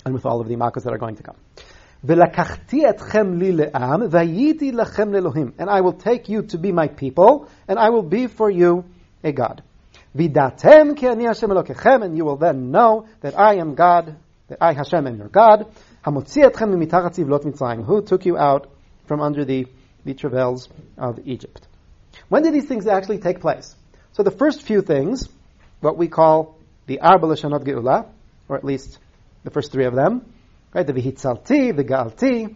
and with all of the makas that are going to come. And I will take you to be my people, and I will be for you a God. And you will then know that I am God, that I, Hashem, am your God, who took you out from under the travails of Egypt. When did these things actually take place? So the first few things, what we call the Arba Lashanot Geula, or at least the first three of them, right? The Vihitzalti, the Gaalti,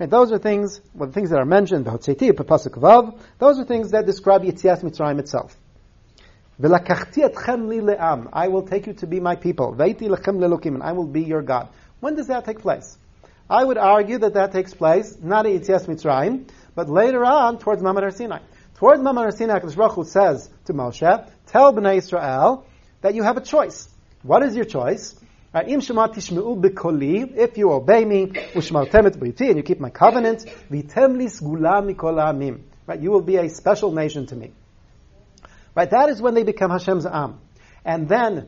right? Those are things, well, the things that are mentioned, the Hotzeti, Pasuk Vav, those are things that describe Yitzias Mitzrayim itself. I will take you to be my people, and I will be your God. When does that take place? I would argue that takes place, not at Yitzias Mitzrayim, but later on, towards Mamad Har Sinai. Towards Mamad Har Sinai, HaKadosh Baruch Hu says to Moshe, tell Bnei Israel that you have a choice. What is your choice? Im shema tishmeu b'koli, if you obey me, u'shmartem et briti, and you keep my covenant, v'tem li sgula mikol ha'amim. Right, you will be a special nation to me. Right, that is when they become Hashem's Am. And then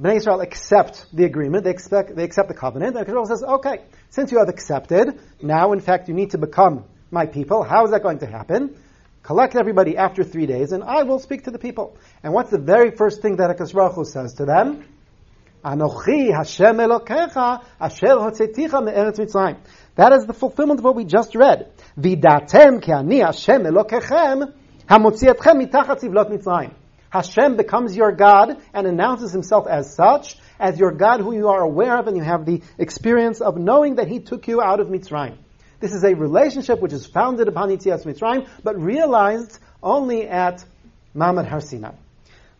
Bnei Israel accept the agreement, they accept the covenant, and Israel says, okay, since you have accepted, now in fact you need to become my people. How is that going to happen? Collect everybody after 3 days, and I will speak to the people. And what's the very first thing that HaKadosh Baruch Hu says to them? Anochi Hashem Elokecha asher hotzeticha me'eretz Mitzrayim. That is the fulfillment of what we just read. Vidatem ki ani Hashem Elokechem hamotziatchem mitachat tivlot Mitzrayim. Hashem becomes your God and announces himself as such, as your God who you are aware of and you have the experience of knowing that he took you out of Mitzrayim. This is a relationship which is founded upon Yitzias Mitzrayim, but realized only at Mamad Har Sinai.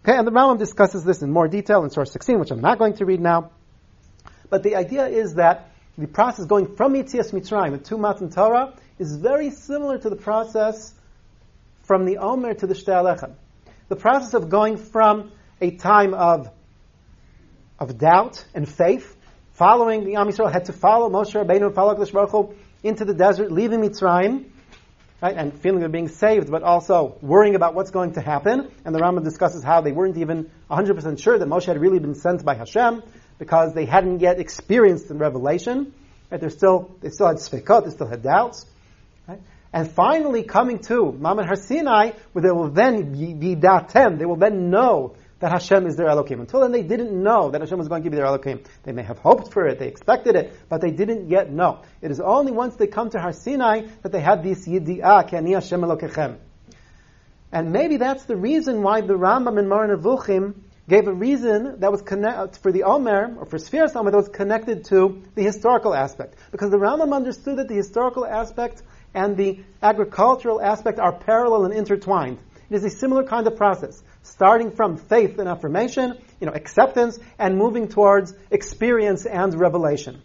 Okay, and the Rambam discusses this in more detail in source 16, which I'm not going to read now. But the idea is that the process going from Yitzias Mitzrayim to Matan Torah is very similar to the process from the Omer to the Shtei Alechem. The process of going from a time of doubt and faith, following the Am Yisrael had to follow Moshe Rabbeinu, follow HaKadosh Baruch Hu into the desert, leaving Mitzrayim, right? And feeling of being saved, but also worrying about what's going to happen. And the Rambam discusses how they weren't even 100% sure that Moshe had really been sent by Hashem, because they hadn't yet experienced the revelation. Right? They still had sfekot, they still had doubts. Right? And finally coming to Mammon Har Sinai, where they will then yidatem, they will then know that Hashem is their Elohim. Until then, they didn't know that Hashem was going to be their Elohim. They may have hoped for it, they expected it, but they didn't yet know. It is only once they come to Har Sinai that they have this yidi'ah, ki ani Hashem Elokechem. And maybe that's the reason why the Rambam in Maareh Nevuchim gave a reason that was for the Omer, or for Sfiras Omer, that was connected to the historical aspect. Because the Rambam understood that the historical aspect and the agricultural aspect are parallel and intertwined. It is a similar kind of process, starting from faith and affirmation, acceptance, and moving towards experience and revelation.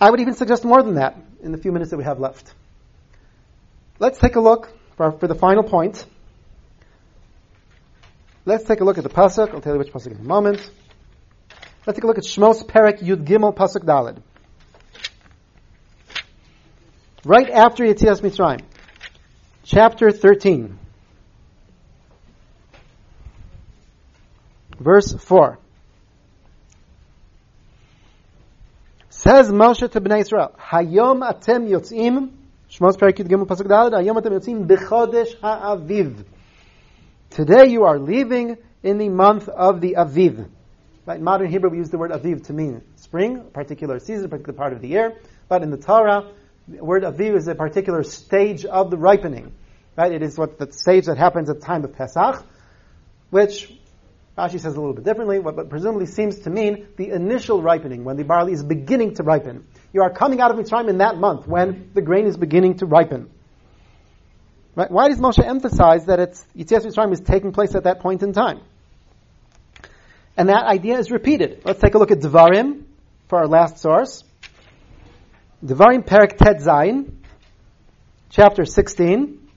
I would even suggest more than that in the few minutes that we have left. Let's take a look for the final point. Let's take a look at the pasuk. I'll tell you which pasuk in a moment. Let's take a look at Shmos Perek Yud Gimel pasuk Daled. Right after Yetzias Mitzrayim, chapter 13, verse 4, says Moshe to Bnei Israel, "Hayom atem yotzim, Shmos Perek Yud Gimel pasuk Daled. Hayom atem yotzim b'chodesh ha'aviv. Today you are leaving in the month of the Aviv." Right? In modern Hebrew, we use the word Aviv to mean spring, a particular season, a particular part of the year. But in the Torah, the word Aviv is a particular stage of the ripening. Right? It is what the stage that happens at the time of Pesach, which Rashi says a little bit differently, but presumably seems to mean the initial ripening, when the barley is beginning to ripen. You are coming out of Mitzrayim in that month when the grain is beginning to ripen. Right? Why does Moshe emphasize that Yetzias Mitzrayim is taking place at that point in time? And that idea is repeated. Let's take a look at Devarim for our last source. Devarim Perek Tet Zayin, chapter 16,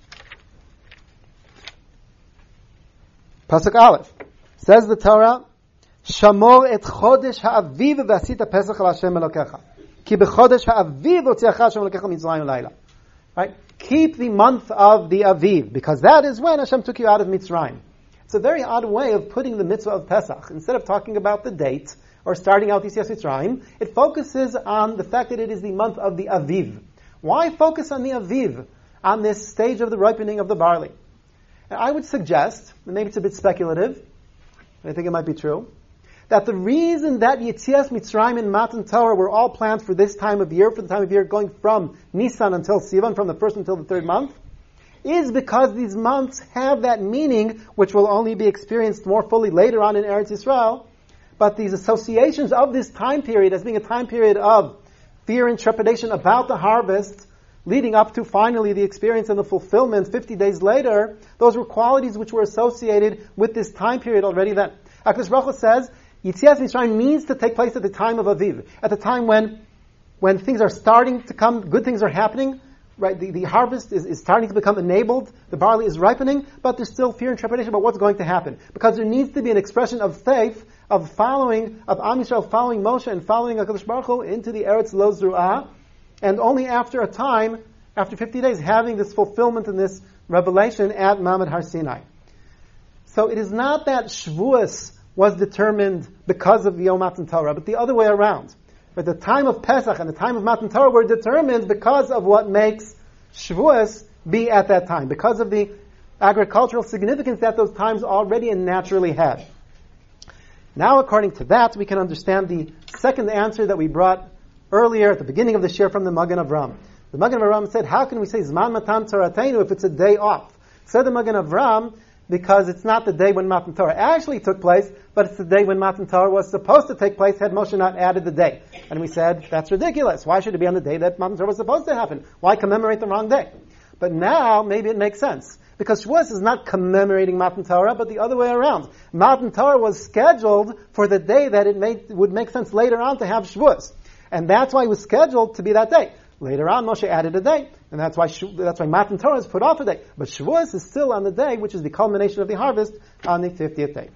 pasuk Aleph. Says the Torah, "Shamor et chodesh ha'aviv v'asita pesach al Hashem Elokecha, ki b'chodesh ha'aviv otziacha Hashem Elokecha Mitzrayim laila." Right? Keep the month of the Aviv, because that is when Hashem took you out of Mitzrayim. It's a very odd way of putting the mitzvah of Pesach. Instead of talking about the date or starting out Yetzias Mitzrayim, it focuses on the fact that it is the month of the Aviv. Why focus on the Aviv, on this stage of the ripening of the barley? And I would suggest, and maybe it's a bit speculative, but I think it might be true, that the reason that Yetzias Mitzrayim and Matan Torah were all planned for this time of year, for the time of year going from Nisan until Sivan, from the first until the third month, is because these months have that meaning which will only be experienced more fully later on in Eretz Yisrael. But these associations of this time period as being a time period of fear and trepidation about the harvest, leading up to finally the experience and the fulfillment 50 days later, those were qualities which were associated with this time period already then. HaKadosh Baruch Hu says, Yetzias Mitzrayim needs to take place at the time of Aviv, at the time when things are starting to come, good things are happening, right? The harvest is starting to become enabled, the barley is ripening, but there's still fear and trepidation about what's going to happen. Because there needs to be an expression of faith, of Am Yisrael following Moshe and following HaKadosh Baruch Hu into the Eretz Lo Zru'ah, and only after a time, after 50 days, having this fulfillment and this revelation at Mamad Har Sinai. So it is not that Shavuos was determined because of Yom Matan Torah, but the other way around. But the time of Pesach and the time of Matan Torah were determined because of what makes Shavuos be at that time, because of the agricultural significance that those times already and naturally had. Now, according to that, we can understand the second answer that we brought earlier at the beginning of the shiur from the Magen Avraham. The Magen Avraham said, how can we say Zman Matan Torateinu if it's a day off? Said the Magen Avraham, because it's not the day when Matan Torah actually took place, but it's the day when Matan Torah was supposed to take place had Moshe not added the day. And we said, that's ridiculous. Why should it be on the day that Matan Torah was supposed to happen? Why commemorate the wrong day? But now, maybe it makes sense. Because Shavuos is not commemorating Matan Torah, but the other way around. Matan Torah was scheduled for the day that would make sense later on to have Shavuos. And that's why it was scheduled to be that day. Later on, Moshe added a day, and that's why Matan Torah is put off a day. But Shavuos is still on the day, which is the culmination of the harvest, on the 50th day.